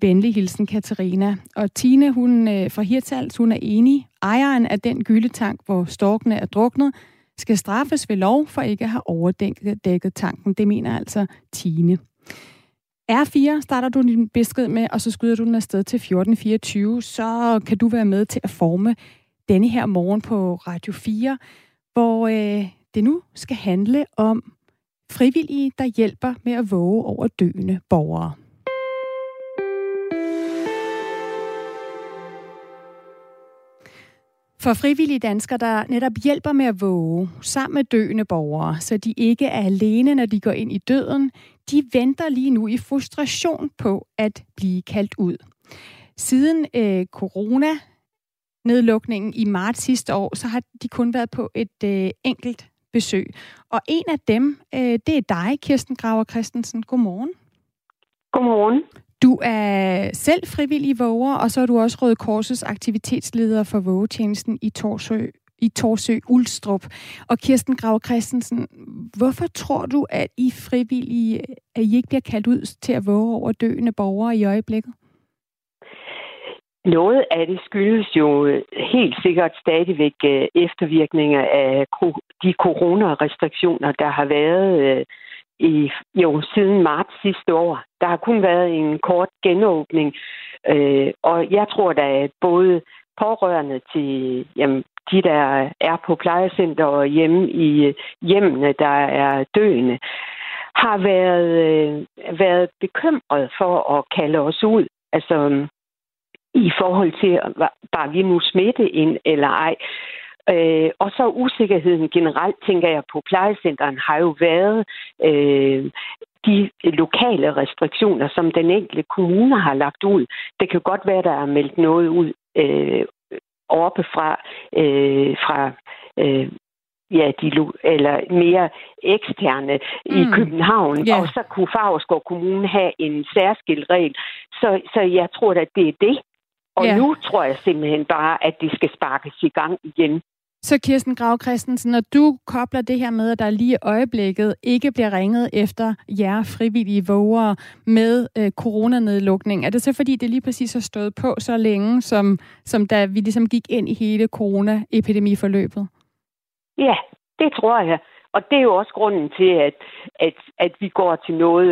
Venlig hilsen, Katarina. Og Tine, hun fra Hirtshals, hun er enig. Ejeren af den gyldetank, hvor storkene er druknet, skal straffes ved lov for ikke at have overdækket tanken. Det mener altså Tine. R fire starter du din besked med, og så skyder du den afsted til fjorten fireogtyve. Så kan du være med til at forme denne her morgen på Radio fire, hvor øh, det nu skal handle om frivillige, der hjælper med at våge over døende borgere. For frivillige danskere, der netop hjælper med at våge sammen med døende borgere, så de ikke er alene, når de går ind i døden, de venter lige nu i frustration på at blive kaldt ud. Siden øh, corona nedlukningen i marts sidste år, så har de kun været på et øh, enkelt besøg. Og en af dem, øh, det er dig, Kirsten Graver Christensen. Godmorgen. Godmorgen. Du er selv frivillig våger, og så er du også Røde Korsets aktivitetsleder for vågetjenesten i Torsø, i Torsø-Ulstrup. Og Kirsten Graver Christensen, hvorfor tror du, at I frivillige at I ikke bliver kaldt ud til at våge over døende borgere i øjeblikket? Noget af det skyldes jo helt sikkert stadigvæk eftervirkninger af de coronarestriktioner, der har været i, jo, siden marts sidste år. Der har kun været en kort genåbning, og jeg tror da, at både pårørende til jamen, de, der er på plejecenter og hjemme i hjemmene, der er døende, har været, været bekymret for at kalde os ud. Altså i forhold til, var vi nu smitte ind eller ej. Øh, og så usikkerheden generelt, tænker jeg, på plejecenteren har jo været øh, de lokale restriktioner, som den enkelte kommune har lagt ud. Det kan godt være, der er meldt noget ud øh, oppe fra, øh, fra øh, ja, de lo- eller mere eksterne mm. i København, yeah. Og så kunne Favreskov Kommune have en særskilt regel. Så, så jeg tror da, det er det. Og ja. Nu tror jeg simpelthen bare, at det skal sparkes i gang igen. Så Kirsten Graver Christensen, når du kobler det her med, at der lige i øjeblikket ikke bliver ringet efter jer frivillige vågere med øh, coronanedlukning, er det så fordi, det lige præcis har stået på så længe, som, som da vi ligesom gik ind i hele coronaepidemiforløbet? Ja, det tror jeg. Og det er jo også grunden til, at, at, at vi går til noget,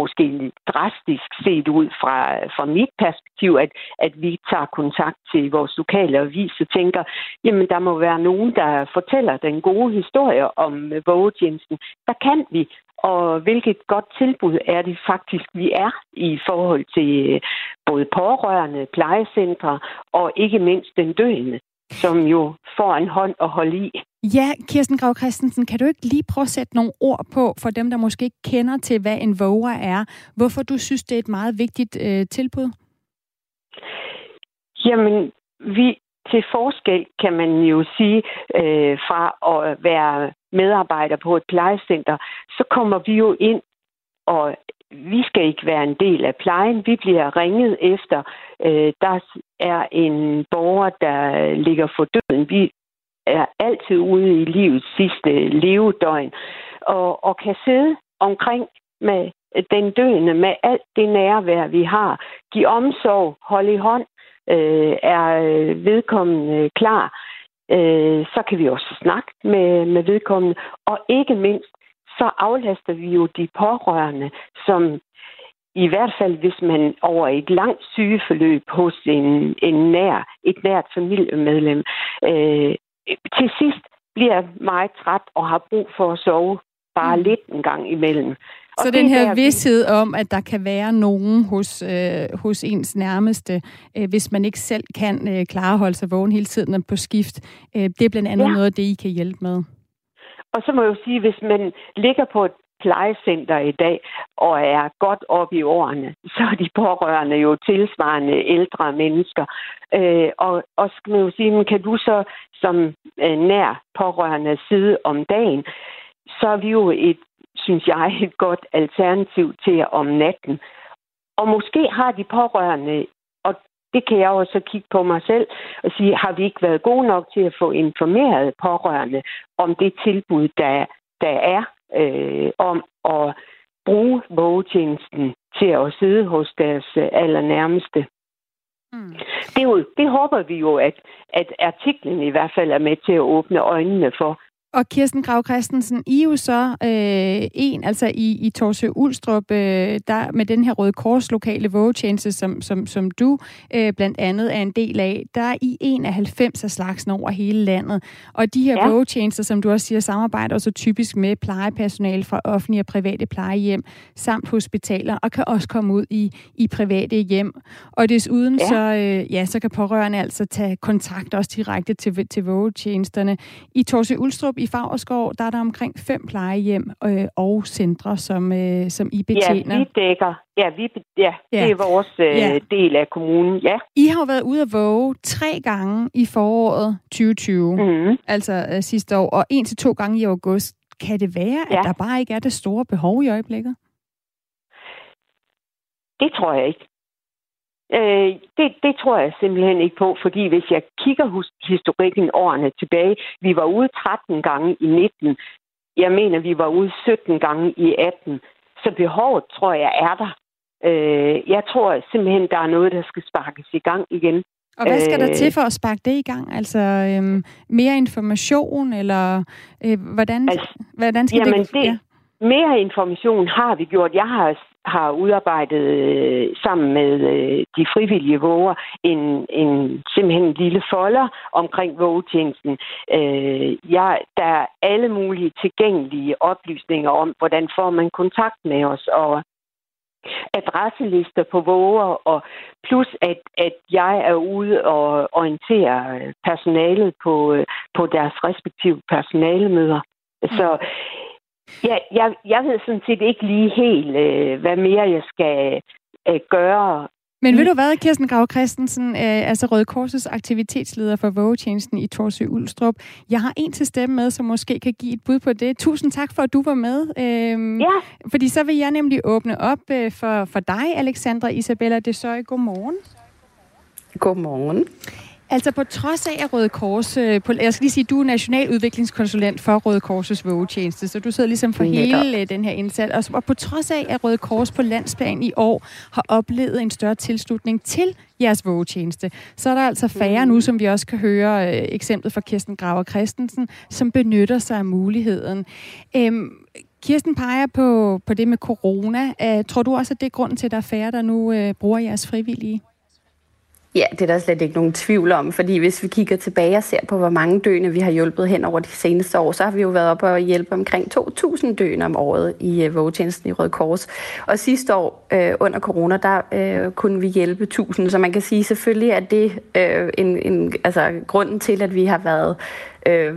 måske lidt drastisk set ud fra, fra mit perspektiv, at, at vi tager kontakt til vores lokale avis og tænker, jamen der må være nogen, der fortæller den gode historie om vågetjenesten. Der kan vi, og hvilket godt tilbud er det faktisk, vi er i forhold til både pårørende, plejecentre og ikke mindst den døende, som jo får en hånd at holde i. Ja, Kirsten Graver Christensen, kan du ikke lige prøve at sætte nogle ord på, for dem, der måske ikke kender til, hvad en våger er, hvorfor du synes, det er et meget vigtigt øh, tilbud? Jamen, vi til forskel, kan man jo sige, øh, fra at være medarbejder på et plejecenter, så kommer vi jo ind, og vi skal ikke være en del af plejen. Vi bliver ringet efter. Øh, der er en borger, der ligger for døden. Vi er altid ude i livets sidste levedøgn, og, og kan sidde omkring med den døende, med alt det nærvær, vi har. Give omsorg, hold i hånd, øh, er vedkommende klar, øh, så kan vi også snakke med, med vedkommende. Og ikke mindst, så aflaster vi jo de pårørende, som i hvert fald, hvis man over et langt sygeforløb hos en, en nær, et nært familiemedlem, øh, til sidst bliver meget træt og har brug for at sove bare lidt en gang imellem. Og så den her vished om, at der kan være nogen hos, øh, hos ens nærmeste, øh, hvis man ikke selv kan øh, klare at holde sig vågen hele tiden på skift, øh, det er blandt andet ja. noget af det, I kan hjælpe med. Og så må jeg jo sige, hvis man ligger på et plejecenter i dag og er godt oppe i årene, så er de pårørende jo tilsvarende ældre mennesker. Øh, og, og skal man jo sige, kan du så som øh, nær pårørende sidde om dagen, så er vi jo et, synes jeg, et godt alternativ til om natten. Og måske har de pårørende, og det kan jeg også kigge på mig selv og sige, har vi ikke været gode nok til at få informeret pårørende om det tilbud, der, der er Øh, om at bruge vågetjenesten til at sidde hos deres øh, allernærmeste. Mm. Det, jo, det håber vi jo, at, at artiklen i hvert fald er med til at åbne øjnene for. Og Kirsten Graver Christensen, I er jo så øh, en, altså i, i Torsø-Ulstrup, øh, der med den her Røde Kors lokale vågetjeneste, som, som, som du øh, blandt andet er en del af, der er I en af halvfems af slagsen over hele landet. Og de her ja. vågetjenester, som du også siger, samarbejder også typisk med plejepersonale fra offentlige og private plejehjem samt hospitaler, og kan også komme ud i, i private hjem. Og desuden ja. så, øh, ja, så kan pårørende altså tage kontakt også direkte til, til vågetjenesterne. I Torsø-Ulstrup i Favreskov, der er der omkring fem plejehjem øh, og centre, som, øh, som I betjener. Ja, vi dækker. Ja, vi, ja, ja. det er vores øh, ja. del af kommunen, ja. I har jo været ude at våge tre gange i foråret tyve tyve, mm-hmm. altså øh, sidste år, og en til to gange i august. Kan det være, ja. at der bare ikke er det store behov i øjeblikket? Det tror jeg ikke. Øh, det, det tror jeg simpelthen ikke på, fordi hvis jeg kigger historikken årene tilbage, vi var ude tretten gange i nitten, jeg mener, vi var ude sytten gange i atten, så behovet, tror jeg, er der. Øh, jeg tror simpelthen, der er noget, der skal sparkes i gang igen. Og hvad skal der til for at sparke det i gang? Altså øhm, mere information, eller øh, hvordan, altså, hvordan skal jamen det... det ja. Mere information har vi gjort. Jeg har... har udarbejdet øh, sammen med øh, de frivillige våger en, en simpelthen lille folder omkring vågetjenesten. Øh, ja, der er alle mulige tilgængelige oplysninger om, hvordan får man kontakt med os, og adresselister på våger, og plus at, at jeg er ude og orienterer personalet på, øh, på deres respektive personalemøder. Så Ja, jeg, jeg ved sådan set ikke lige helt, øh, hvad mere jeg skal øh, gøre. Men ved du hvad, Kirsten Graver Christensen, øh, altså Røde Korsets aktivitetsleder for vågetjenesten i Torsø-Ulstrup. Jeg har en til stemme med, som måske kan give et bud på det. Tusind tak for, at du var med. Øh, ja. Fordi så vil jeg nemlig åbne op øh, for, for dig, Alexandra Isabella Desoye. Godmorgen. Godmorgen. Altså på trods af at Røde Kors, øh, på, jeg skal lige sige, du er nationaludviklingskonsulent for Røde Korsets vågetjeneste, så du sidder ligesom for Netop. hele øh, den her indsats. Og, og på trods af at Røde Kors på landsplan i år har oplevet en større tilslutning til jeres vågetjeneste, så er der altså færre nu, som vi også kan høre øh, eksemplet fra Kirsten Graver Christensen, som benytter sig af muligheden. Øhm, Kirsten peger på, på det med corona. Øh, tror du også, at det er grunden til, at der er færre, der nu øh, bruger jeres frivillige? Ja, det er der slet ikke nogen tvivl om, fordi hvis vi kigger tilbage og ser på, hvor mange døende vi har hjulpet hen over de seneste år, så har vi jo været oppe og hjælpe omkring to tusind døende om året i vågetjenesten i Røde Kors. Og sidste år øh, under corona, der øh, kunne vi hjælpe tusind, så man kan sige selvfølgelig, at det øh, en, en, altså, grunden til, at vi har været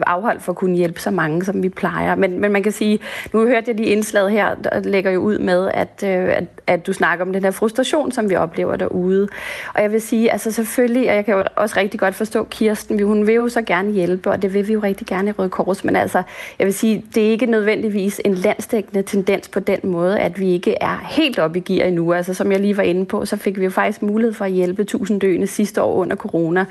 afholdt for at kunne hjælpe så mange, som vi plejer. Men, men man kan sige, nu hørte jeg lige indslaget her, der lægger jo ud med, at, at, at du snakker om den her frustration, som vi oplever derude. Og jeg vil sige, altså selvfølgelig, og jeg kan jo også rigtig godt forstå Kirsten, hun vil jo så gerne hjælpe, og det vil vi jo rigtig gerne i Røde Kors, men altså, jeg vil sige, det er ikke nødvendigvis en landsdækkende tendens på den måde, at vi ikke er helt oppe i gear endnu. Altså som jeg lige var inde på, så fik vi jo faktisk mulighed for at hjælpe tusind døende sidste år under corona.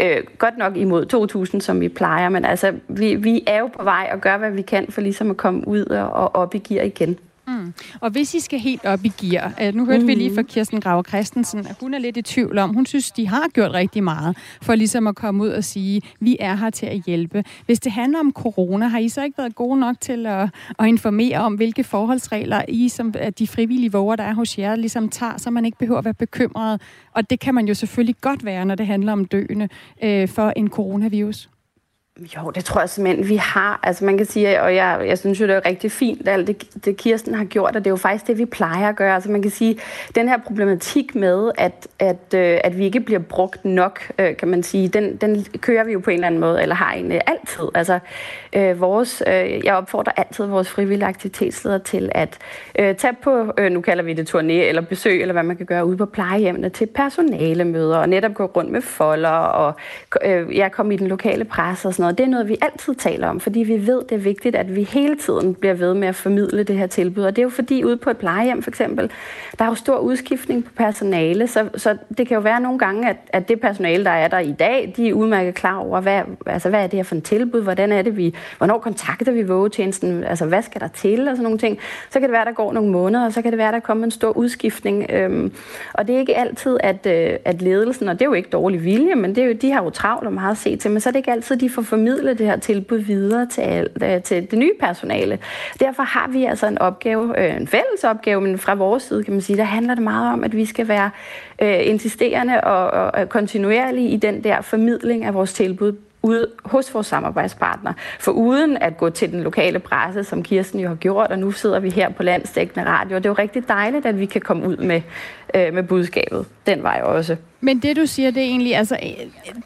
Øh, godt nok imod to tusind, som vi plejer, men altså, vi, vi er jo på vej og gør, hvad vi kan for ligesom at komme ud og, og op i gear igen. Mm. Og hvis I skal helt op i gear, øh, nu hørte mm. vi lige fra Kirsten Graver Christensen, at hun er lidt i tvivl om, hun synes, de har gjort rigtig meget for ligesom at komme ud og sige, vi er her til at hjælpe. Hvis det handler om corona, har I så ikke været gode nok til at, at informere om, hvilke forholdsregler I, som de frivillige våger, der er hos jer, ligesom tager, så man ikke behøver at være bekymret. Og det kan man jo selvfølgelig godt være, når det handler om døende øh, for en coronavirus. Jo, det tror jeg simpelthen, vi har. Altså man kan sige, og jeg, jeg synes jo, det er rigtig fint, alt det, det Kirsten har gjort, og det er jo faktisk det, vi plejer at gøre. Altså man kan sige, den her problematik med, at, at, at vi ikke bliver brugt nok, kan man sige, den, den kører vi jo på en eller anden måde, eller har egentlig altid. Altså øh, vores, øh, jeg opfordrer altid vores frivillige aktivitetsledere til at øh, tage på, øh, nu kalder vi det turné, eller besøg, eller hvad man kan gøre ude på plejehjemmene, til personalemøder, og netop gå rundt med folder, og øh, jeg kom i den lokale presse og sådan. Det er noget, vi altid taler om, fordi vi ved, det er vigtigt, at vi hele tiden bliver ved med at formidle det her tilbud. Og det er jo fordi, ude på et plejehjem for eksempel, der er jo stor udskiftning på personale, så, så det kan jo være nogle gange, at, at det personale, der er der i dag, de er udmærket klar over, hvad, altså, hvad er det her for et tilbud, hvordan er det, vi, hvornår kontakter vi vågetjenesten, altså hvad skal der til, og sådan nogle ting. Så kan det være, der går nogle måneder, og så kan det være, der kommer en stor udskiftning. Øhm, og det er ikke altid, at, øh, at ledelsen, og det er jo ikke dårlig vilje, men det er jo, de har jo travlt og meget at se til, men så er det ikke altid, de får formidle det her tilbud videre til, til det nye personale. Derfor har vi altså en opgave, en fælles opgave, men fra vores side, kan man sige, der handler det meget om, at vi skal være øh, insisterende og, og kontinuerlige i den der formidling af vores tilbud ude hos vores samarbejdspartner. For uden at gå til den lokale presse, som Kirsten jo har gjort, og nu sidder vi her på landsdækkende radio, og det er jo rigtig dejligt, at vi kan komme ud med, øh, med budskabet. Den vej også. Men det, du siger, det er egentlig, altså,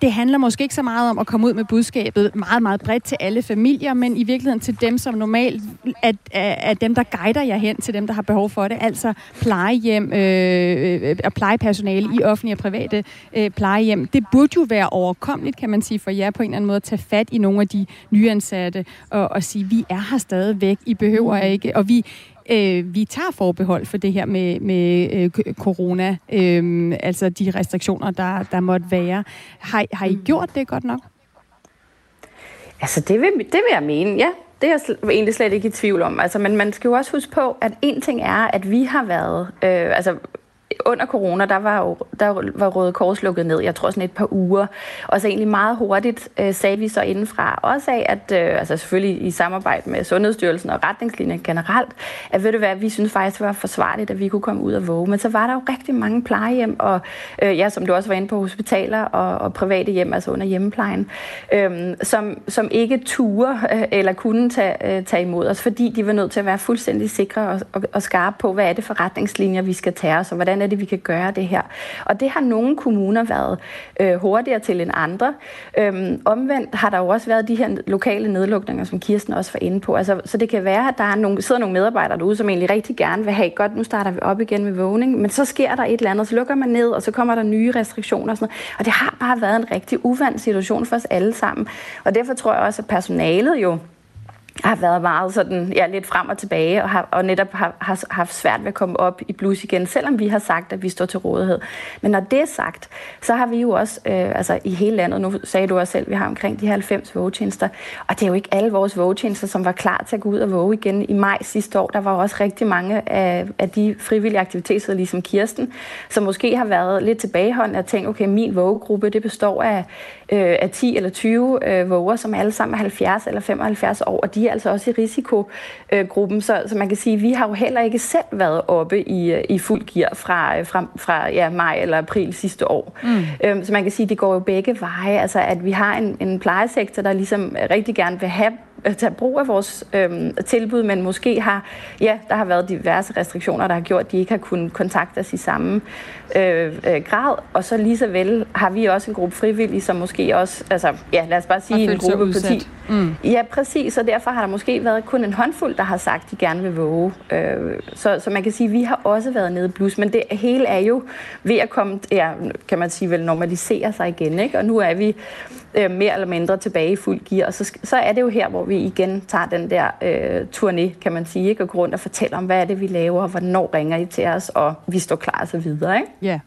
det handler måske ikke så meget om at komme ud med budskabet meget, meget bredt til alle familier, men i virkeligheden til dem, som normalt er, er dem, der guider jer hen til dem, der har behov for det, altså plejehjem øh, og plejepersonale i offentlige og private øh, plejehjem. Det burde jo være overkommeligt, kan man sige, for jer på en eller anden måde at tage fat i nogle af de nyansatte og, og sige, vi er her stadigvæk, I behøver ikke, og vi Øh, vi tager forbehold for det her med, med øh, corona, øh, altså de restriktioner, der, der måtte være. Har, har I gjort det godt nok? Altså, det vil, det vil jeg mene, ja. Det er jeg sl- egentlig slet ikke i tvivl om. Altså, men man skal jo også huske på, at en ting er, at vi har været... Øh, altså, under corona, der var, jo, der var Røde Kors lukket ned, jeg tror sådan et par uger. Og så egentlig meget hurtigt øh, sagde vi så indenfra, også af, at, øh, altså selvfølgelig i samarbejde med Sundhedsstyrelsen og retningslinjer generelt, at ved du hvad, vi synes faktisk, det var forsvarligt, at vi kunne komme ud og våge. Men så var der jo rigtig mange plejehjem, og øh, ja, som du også var inde på, hospitaler og, og private hjem, altså under hjemmeplejen, øh, som, som ikke turde øh, eller kunne tage, øh, tage imod os, fordi de var nødt til at være fuldstændig sikre og, og, og skarpe på, hvad er det for retningslinjer, vi skal tage os, og hvordan er det, vi kan gøre det her. Og det har nogle kommuner været øh, hurtigere til end andre. Øhm, omvendt har der jo også været de her lokale nedlukninger, som Kirsten også var inde på. Altså, så det kan være, at der er nogle, sidder nogle medarbejdere derude, som egentlig rigtig gerne vil have, godt, nu starter vi op igen med vågning, men så sker der et eller andet, så lukker man ned, og så kommer der nye restriktioner og sådan noget. Og det har bare været en rigtig uvant situation for os alle sammen. Og derfor tror jeg også, at personalet jo har været meget sådan, ja, lidt frem og tilbage, og, har, og netop har, har haft svært ved at komme op i blus igen, selvom vi har sagt, at vi står til rådighed. Men når det er sagt, så har vi jo også, øh, altså i hele landet, nu sagde du også selv, at vi har omkring de halvfems vågetjenester, og det er jo ikke alle vores vågetjenester, som var klar til at gå ud og våge igen. I maj sidste år, der var også rigtig mange af, af de frivillige aktiviteter, ligesom Kirsten, som måske har været lidt tilbageholdende og tænkt, okay, min vågegruppe, det består af, øh, af ti eller tyve øh, våger, som alle sammen er halvfjerds eller femoghalvfjerds år, og de altså også i risikogruppen, så, så man kan sige, at vi har jo heller ikke selv været oppe i, i fuld gear fra, fra, fra ja, maj eller april sidste år. Mm. Øhm, så man kan sige, at det går jo begge veje, altså at vi har en, en plejesektor, der ligesom rigtig gerne vil have tage brug af vores øhm, tilbud, men måske har, ja, der har været diverse restriktioner, der har gjort, at de ikke har kunnet kontakte os i samme øh, øh, grad, og så lige så vel har vi også en gruppe frivillige, som måske også, altså, ja, lad os bare sige en gruppe på ti. Mm. Ja, præcis, og derfor har der måske været kun en håndfuld, der har sagt, at de gerne vil våge. Øh, så, så man kan sige, at vi har også været nede i blus, men det hele er jo ved at komme, ja, kan man sige, vel normalisere sig igen, ikke? Og nu er vi øh, mere eller mindre tilbage i fuld gear, og så, så er det jo her, hvor vi igen tager den der øh, turné, kan man sige, ikke? Og går rundt og fortæller om, hvad er det, vi laver, og hvornår ringer I til os, og vi står klar og så videre, ikke? Ja.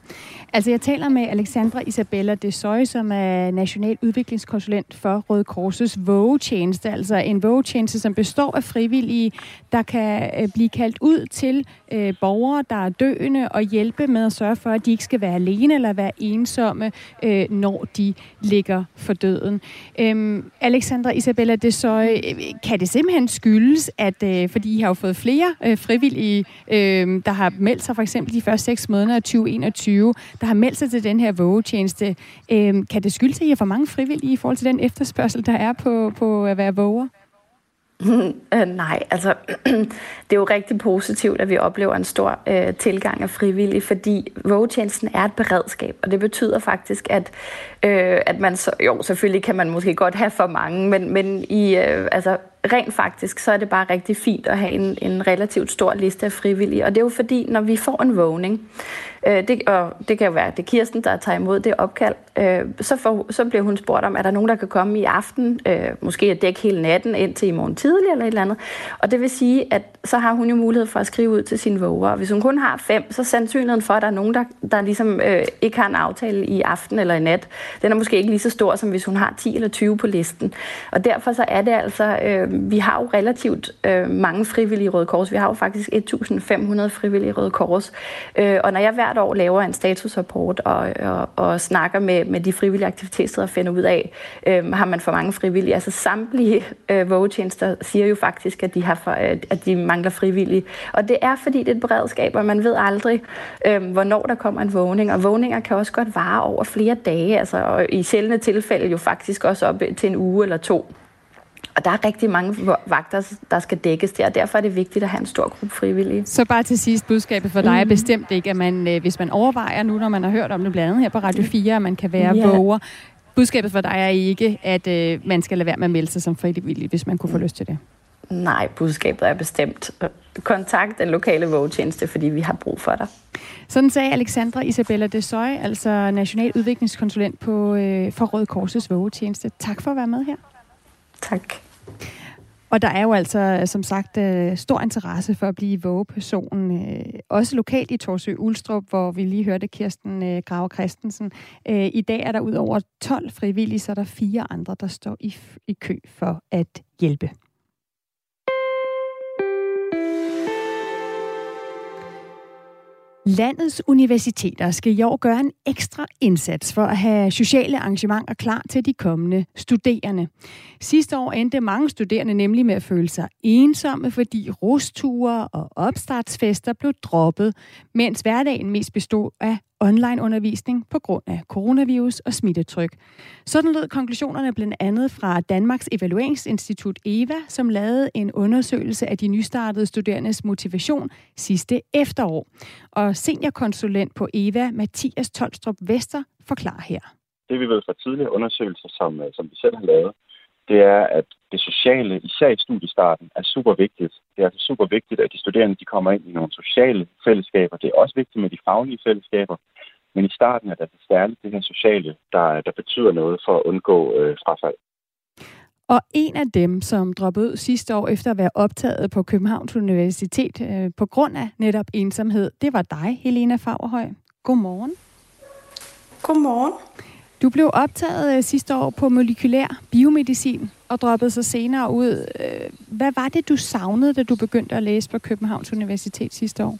Altså, jeg taler med Alexandra Isabella Desoye, som er national udviklingskonsulent for Røde Korsets vågetjeneste, altså en vågetjeneste, som består af frivillige, der kan øh, blive kaldt ud til øh, borgere, der er døende, og hjælpe med at sørge for, at de ikke skal være alene eller være ensomme, øh, når de ligger for døden. Øhm, Alexandra Isabella Desoye, kan det simpelthen skyldes, at øh, fordi I har jo fået flere øh, frivillige, øh, der har meldt sig for eksempel de første seks måneder af tyve enogtyve, der har meldt sig til den her vågetjeneste. Øh, kan det skyldes, at I har for mange frivillige i forhold til den efterspørgsel, der er på, på at være våger? Nej, altså det er jo rigtig positivt, at vi oplever en stor øh, tilgang af frivillige, fordi vågetjenesten er et beredskab, og det betyder faktisk, at, øh, at man, så, jo selvfølgelig kan man måske godt have for mange, men, men i, øh, altså rent faktisk, så er det bare rigtig fint at have en, en relativt stor liste af frivillige, og det er jo fordi, når vi får en vågning, øh, det, og det kan jo være, det Kirsten, der tager imod det opkald, øh, så, får, så bliver hun spurgt om, er der nogen, der kan komme i aften, øh, måske at dække hele natten indtil i morgen tidlig eller et eller andet, og det vil sige, at så har hun jo mulighed for at skrive ud til sine våger, og hvis hun kun har fem, så er sandsynligheden for, at der er nogen, der, der ligesom øh, ikke har en aftale i aften eller i nat, den er måske ikke lige så stor, som hvis hun har ti eller tyve på listen, og derfor så er det altså øh, vi har jo relativt øh, mange frivillige Røde Kors. Vi har jo faktisk femten hundrede frivillige Røde Kors. Øh, og når jeg hvert år laver en statusrapport og, og, og snakker med, med de frivillige aktiviteter og finder ud af, øh, har man for mange frivillige. Altså samtlige øh, vågetjenester siger jo faktisk, at de, har for, øh, at de mangler frivillige. Og det er fordi, det er et beredskab, og man ved aldrig, øh, hvornår der kommer en vågning. Og vågninger kan også godt vare over flere dage, altså, og i sjældne tilfælde jo faktisk også op til en uge eller to. Og der er rigtig mange vagter, der skal dækkes der, og derfor er det vigtigt at have en stor gruppe frivillige. Så bare til sidst, budskabet for dig mm-hmm. er bestemt ikke, at man, hvis man overvejer nu, når man har hørt om det blandt andet her på Radio fire, at man kan være yeah. våger. Budskabet for dig er ikke, at øh, man skal lade være med at melde sig som frivillig, hvis man kunne få lyst til det. Nej, budskabet er bestemt. Kontakt den lokale vågetjeneste, fordi vi har brug for dig. Sådan sagde Alexandra Isabella Desoye, altså national udviklingskonsulent på, øh, for Røde Korsets vågetjeneste. Tak for at være med her. Tak. Og der er jo altså, som sagt, stor interesse for at blive vågeperson, også lokalt i Torsø-Ulstrup, hvor vi lige hørte Kirsten Graver Christensen. I dag er der ud over tolv frivillige, så er der fire andre, der står i, i kø for at hjælpe. Landets universiteter skal i år gøre en ekstra indsats for at have sociale arrangementer klar til de kommende studerende. Sidste år endte mange studerende nemlig med at føle sig ensomme, fordi rusture og opstartsfester blev droppet, mens hverdagen mest bestod af onlineundervisning på grund af coronavirus og smittetryk. Sådan lød konklusionerne blandt andet fra Danmarks Evalueringsinstitut E V A, som lavede en undersøgelse af de nystartede studerendes motivation sidste efterår. Og seniorkonsulent på E V A, Mathias Tolstrup Vester, forklarer her. Det vi ved fra tidligere undersøgelser, som, som vi selv har lavet, det er, at det sociale, især i studiestarten, er super vigtigt. Det er altså super vigtigt, at de studerende de kommer ind i nogle sociale fællesskaber. Det er også vigtigt med de faglige fællesskaber. Men i starten er det særligt det her sociale, der, der betyder noget for at undgå øh, frafald. Og en af dem, som droppede ud sidste år efter at være optaget på Københavns Universitet øh, på grund af netop ensomhed, det var dig, Helena Faurhøj. Godmorgen. Godmorgen. Du blev optaget øh, sidste år på molekylær biomedicin og droppede så senere ud. Øh, hvad var det, du savnede, da du begyndte at læse på Københavns Universitet sidste år?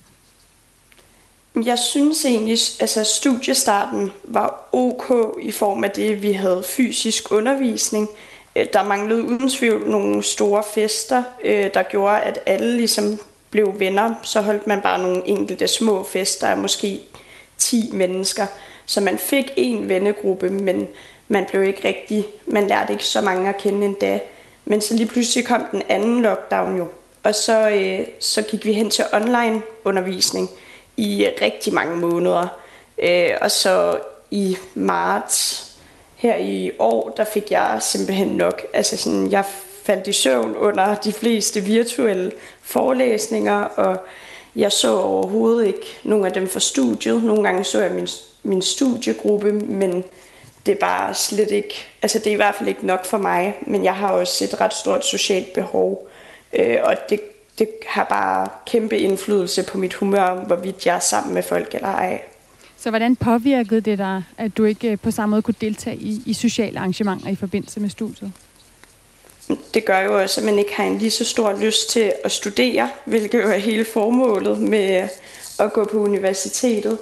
Jeg synes egentlig, altså studiestarten var ok i form af det, vi havde fysisk undervisning. Der manglede uden tvivl nogle store fester, der gjorde, at alle ligesom blev venner. Så holdt man bare nogle enkelte små fester af måske ti mennesker. Så man fik en vennegruppe, men man blev ikke rigtig, man lærte ikke så mange at kende endda. Men så lige pludselig kom den anden lockdown jo, og så, så gik vi hen til online undervisning i rigtig mange måneder. Og så i marts her i år, der fik jeg simpelthen nok. Altså sådan, jeg faldt i søvn under de fleste virtuelle forelæsninger, og jeg så overhovedet ikke nogen af dem fra studiet. Nogle gange så jeg min, min studiegruppe, men det er bare slet ikke, altså det er i hvert fald ikke nok for mig, men jeg har også et ret stort socialt behov, øh, og det, det har bare kæmpe indflydelse på mit humør, hvorvidt jeg er sammen med folk eller ej. Så hvordan påvirkede det dig, at du ikke på samme måde kunne deltage i, i sociale arrangementer i forbindelse med studiet? Det gør jo også, at man ikke har en lige så stor lyst til at studere, hvilket jo er hele formålet med at gå på universitetet.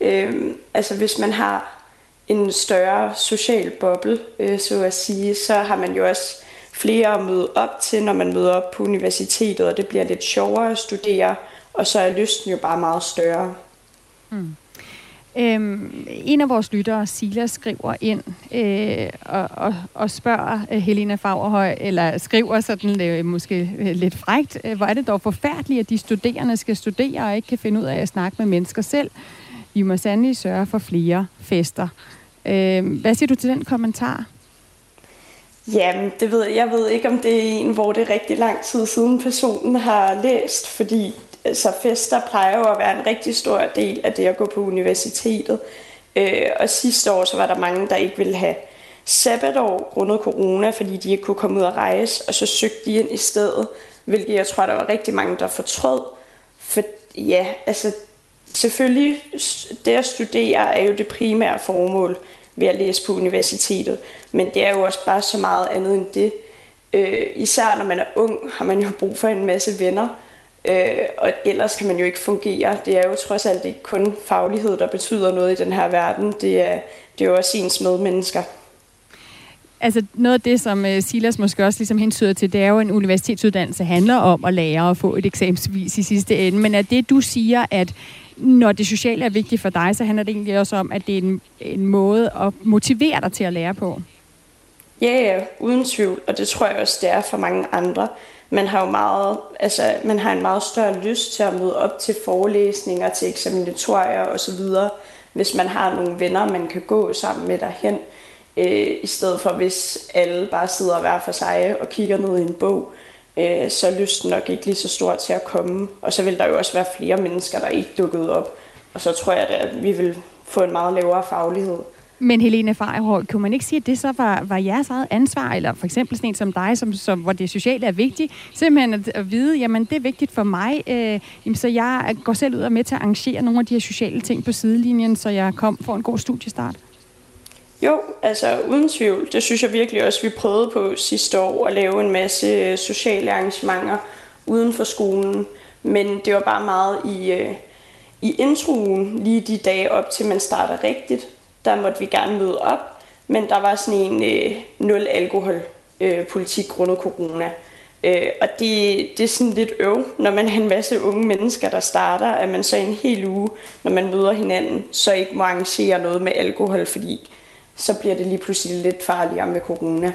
Øhm, altså hvis man har en større social boble, øh, så at sige, så har man jo også flere at møde op til, når man møder op på universitetet, og det bliver lidt sjovere at studere, og så er lysten jo bare meget større. Mm. Øhm, en af vores lyttere, Silas, skriver ind øh, og, og, og spørger Helena Faurhøj, eller skriver sådan øh, måske lidt frækt, øh, hvor er det dog forfærdeligt, at de studerende skal studere og ikke kan finde ud af at snakke med mennesker selv. Vi må sandelig sørge for flere fester. Øh, hvad siger du til den kommentar? Jamen, det ved, jeg ved ikke, om det er en, hvor det er rigtig lang tid siden personen har læst, fordi så fester plejer jo at være en rigtig stor del af det at gå på universitetet. Øh, og sidste år så var der mange, der ikke ville have sabbatår grundet corona, fordi de ikke kunne komme ud og rejse, og så søgte de ind i stedet, hvilket jeg tror, der var rigtig mange, der fortrød. For ja, altså selvfølgelig, det at studere er jo det primære formål ved at læse på universitetet, men det er jo også bare så meget andet end det. Øh, især når man er ung, har man jo brug for en masse venner, Øh, og ellers kan man jo ikke fungere. Det er jo trods alt ikke kun faglighed, der betyder noget i den her verden. Det er, det er jo også ens medmennesker. Altså noget af det, som Silas måske også ligesom hensyder til, det er jo, en universitetsuddannelse handler om at lære og få et eksamensbevis i sidste ende. Men er det, du siger, at når det sociale er vigtigt for dig, så handler det egentlig også om, at det er en, en måde at motivere dig til at lære på? Ja, yeah, uden tvivl. Og det tror jeg også, det er for mange andre. Man har jo meget, altså, man har en meget større lyst til at møde op til forelæsninger, til eksaminatorier osv., hvis man har nogle venner, man kan gå sammen med derhen, øh, i stedet for hvis alle bare sidder hver for sig og kigger ned i en bog, øh, så er lysten nok ikke lige så stor til at komme. Og så vil der jo også være flere mennesker, der ikke dukkede op, og så tror jeg, at vi vil få en meget lavere faglighed. Men Helena Faurhøj, kunne man ikke sige, at det så var, var jeres eget ansvar, eller for eksempel sådan en som dig, som, som, hvor det sociale er vigtigt, simpelthen at, at vide, jamen det er vigtigt for mig, øh, jamen, så jeg går selv ud og med til at arrangere nogle af de her sociale ting på sidelinjen, så jeg kom for en god studiestart? Jo, altså uden tvivl. Det synes jeg virkelig også, vi prøvede på sidste år at lave en masse sociale arrangementer uden for skolen, men det var bare meget i, øh, i introen lige de dage op til, man starter rigtigt. Der måtte vi gerne møde op, men der var sådan en øh, nul-alkohol-politik øh, grundet corona. Øh, og det, det er sådan lidt øv, når man har en masse unge mennesker, der starter, at man så en hel uge, når man møder hinanden, så ikke må arrangere noget med alkohol, fordi så bliver det lige pludselig lidt farligere med corona.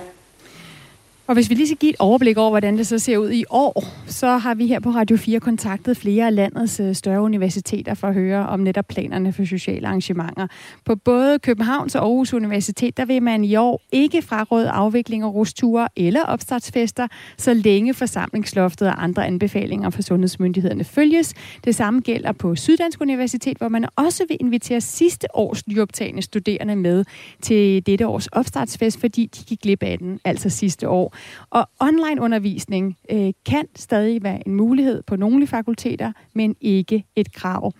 Og hvis vi lige skal give et overblik over, hvordan det så ser ud i år, så har vi her på Radio fire kontaktet flere af landets større universiteter for at høre om netop planerne for sociale arrangementer. På både Københavns og Aarhus Universitet, der vil man i år ikke fraråde afvikling af rusture eller opstartsfester, så længe forsamlingsloftet og andre anbefalinger fra sundhedsmyndighederne følges. Det samme gælder på Syddansk Universitet, hvor man også vil invitere sidste års nyoptagende studerende med til dette års opstartsfest, fordi de gik glip af den, altså sidste år. år. Og onlineundervisning øh, kan stadig være en mulighed på nogle fakulteter, men ikke et krav.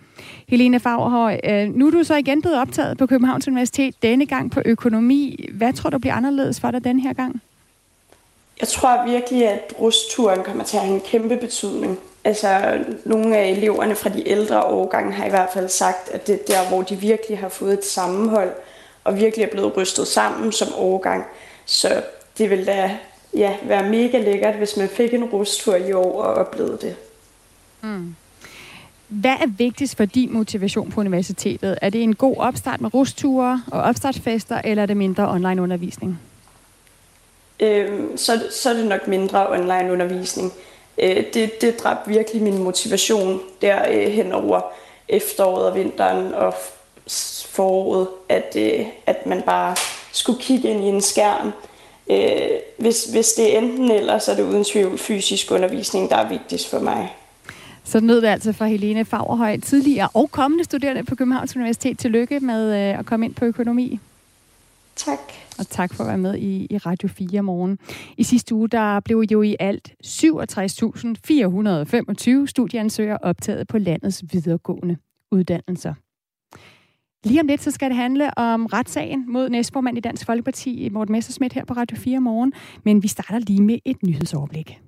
Helene Favrehøj, øh, nu er du så igen blevet optaget på Københavns Universitet, denne gang på økonomi. Hvad tror du bliver anderledes for dig den her gang? Jeg tror virkelig, at rusturen kommer til at have en kæmpe betydning. Altså, nogle af eleverne fra de ældre årgange har i hvert fald sagt, at det er der, hvor de virkelig har fået et sammenhold, og virkelig er blevet rystet sammen som årgang. Så det ville da ja, være mega lækkert, hvis man fik en rustur i år og oplevede det. Mm. Hvad er vigtigst for din motivation på universitetet? Er det en god opstart med rusture og opstartsfester, eller er det mindre onlineundervisning? Øhm, så, så er det nok mindre onlineundervisning. Det, det dræbte virkelig min motivation der øh, hen over efteråret og vinteren og foråret, at, øh, at man bare skulle kigge ind i en skærm. Øh, hvis, hvis det er enten eller, så er det uden tvivl fysisk undervisning, der er vigtigst for mig. Så nød det altså fra Helene Favrehøj, tidligere og kommende studerende på Københavns Universitet. Tillykke med øh, at komme ind på økonomi. Tak. Og tak for at være med i, i Radio fire morgen. I sidste uge der blev jo i alt syvogtres tusind fire hundrede og femogtyve studieansøgere optaget på landets videregående uddannelser. Lige om lidt så skal det handle om retssagen mod næstformand i Dansk Folkeparti, Morten Messerschmidt, her på Radio fire morgen. Men vi starter lige med et nyhedsoverblik.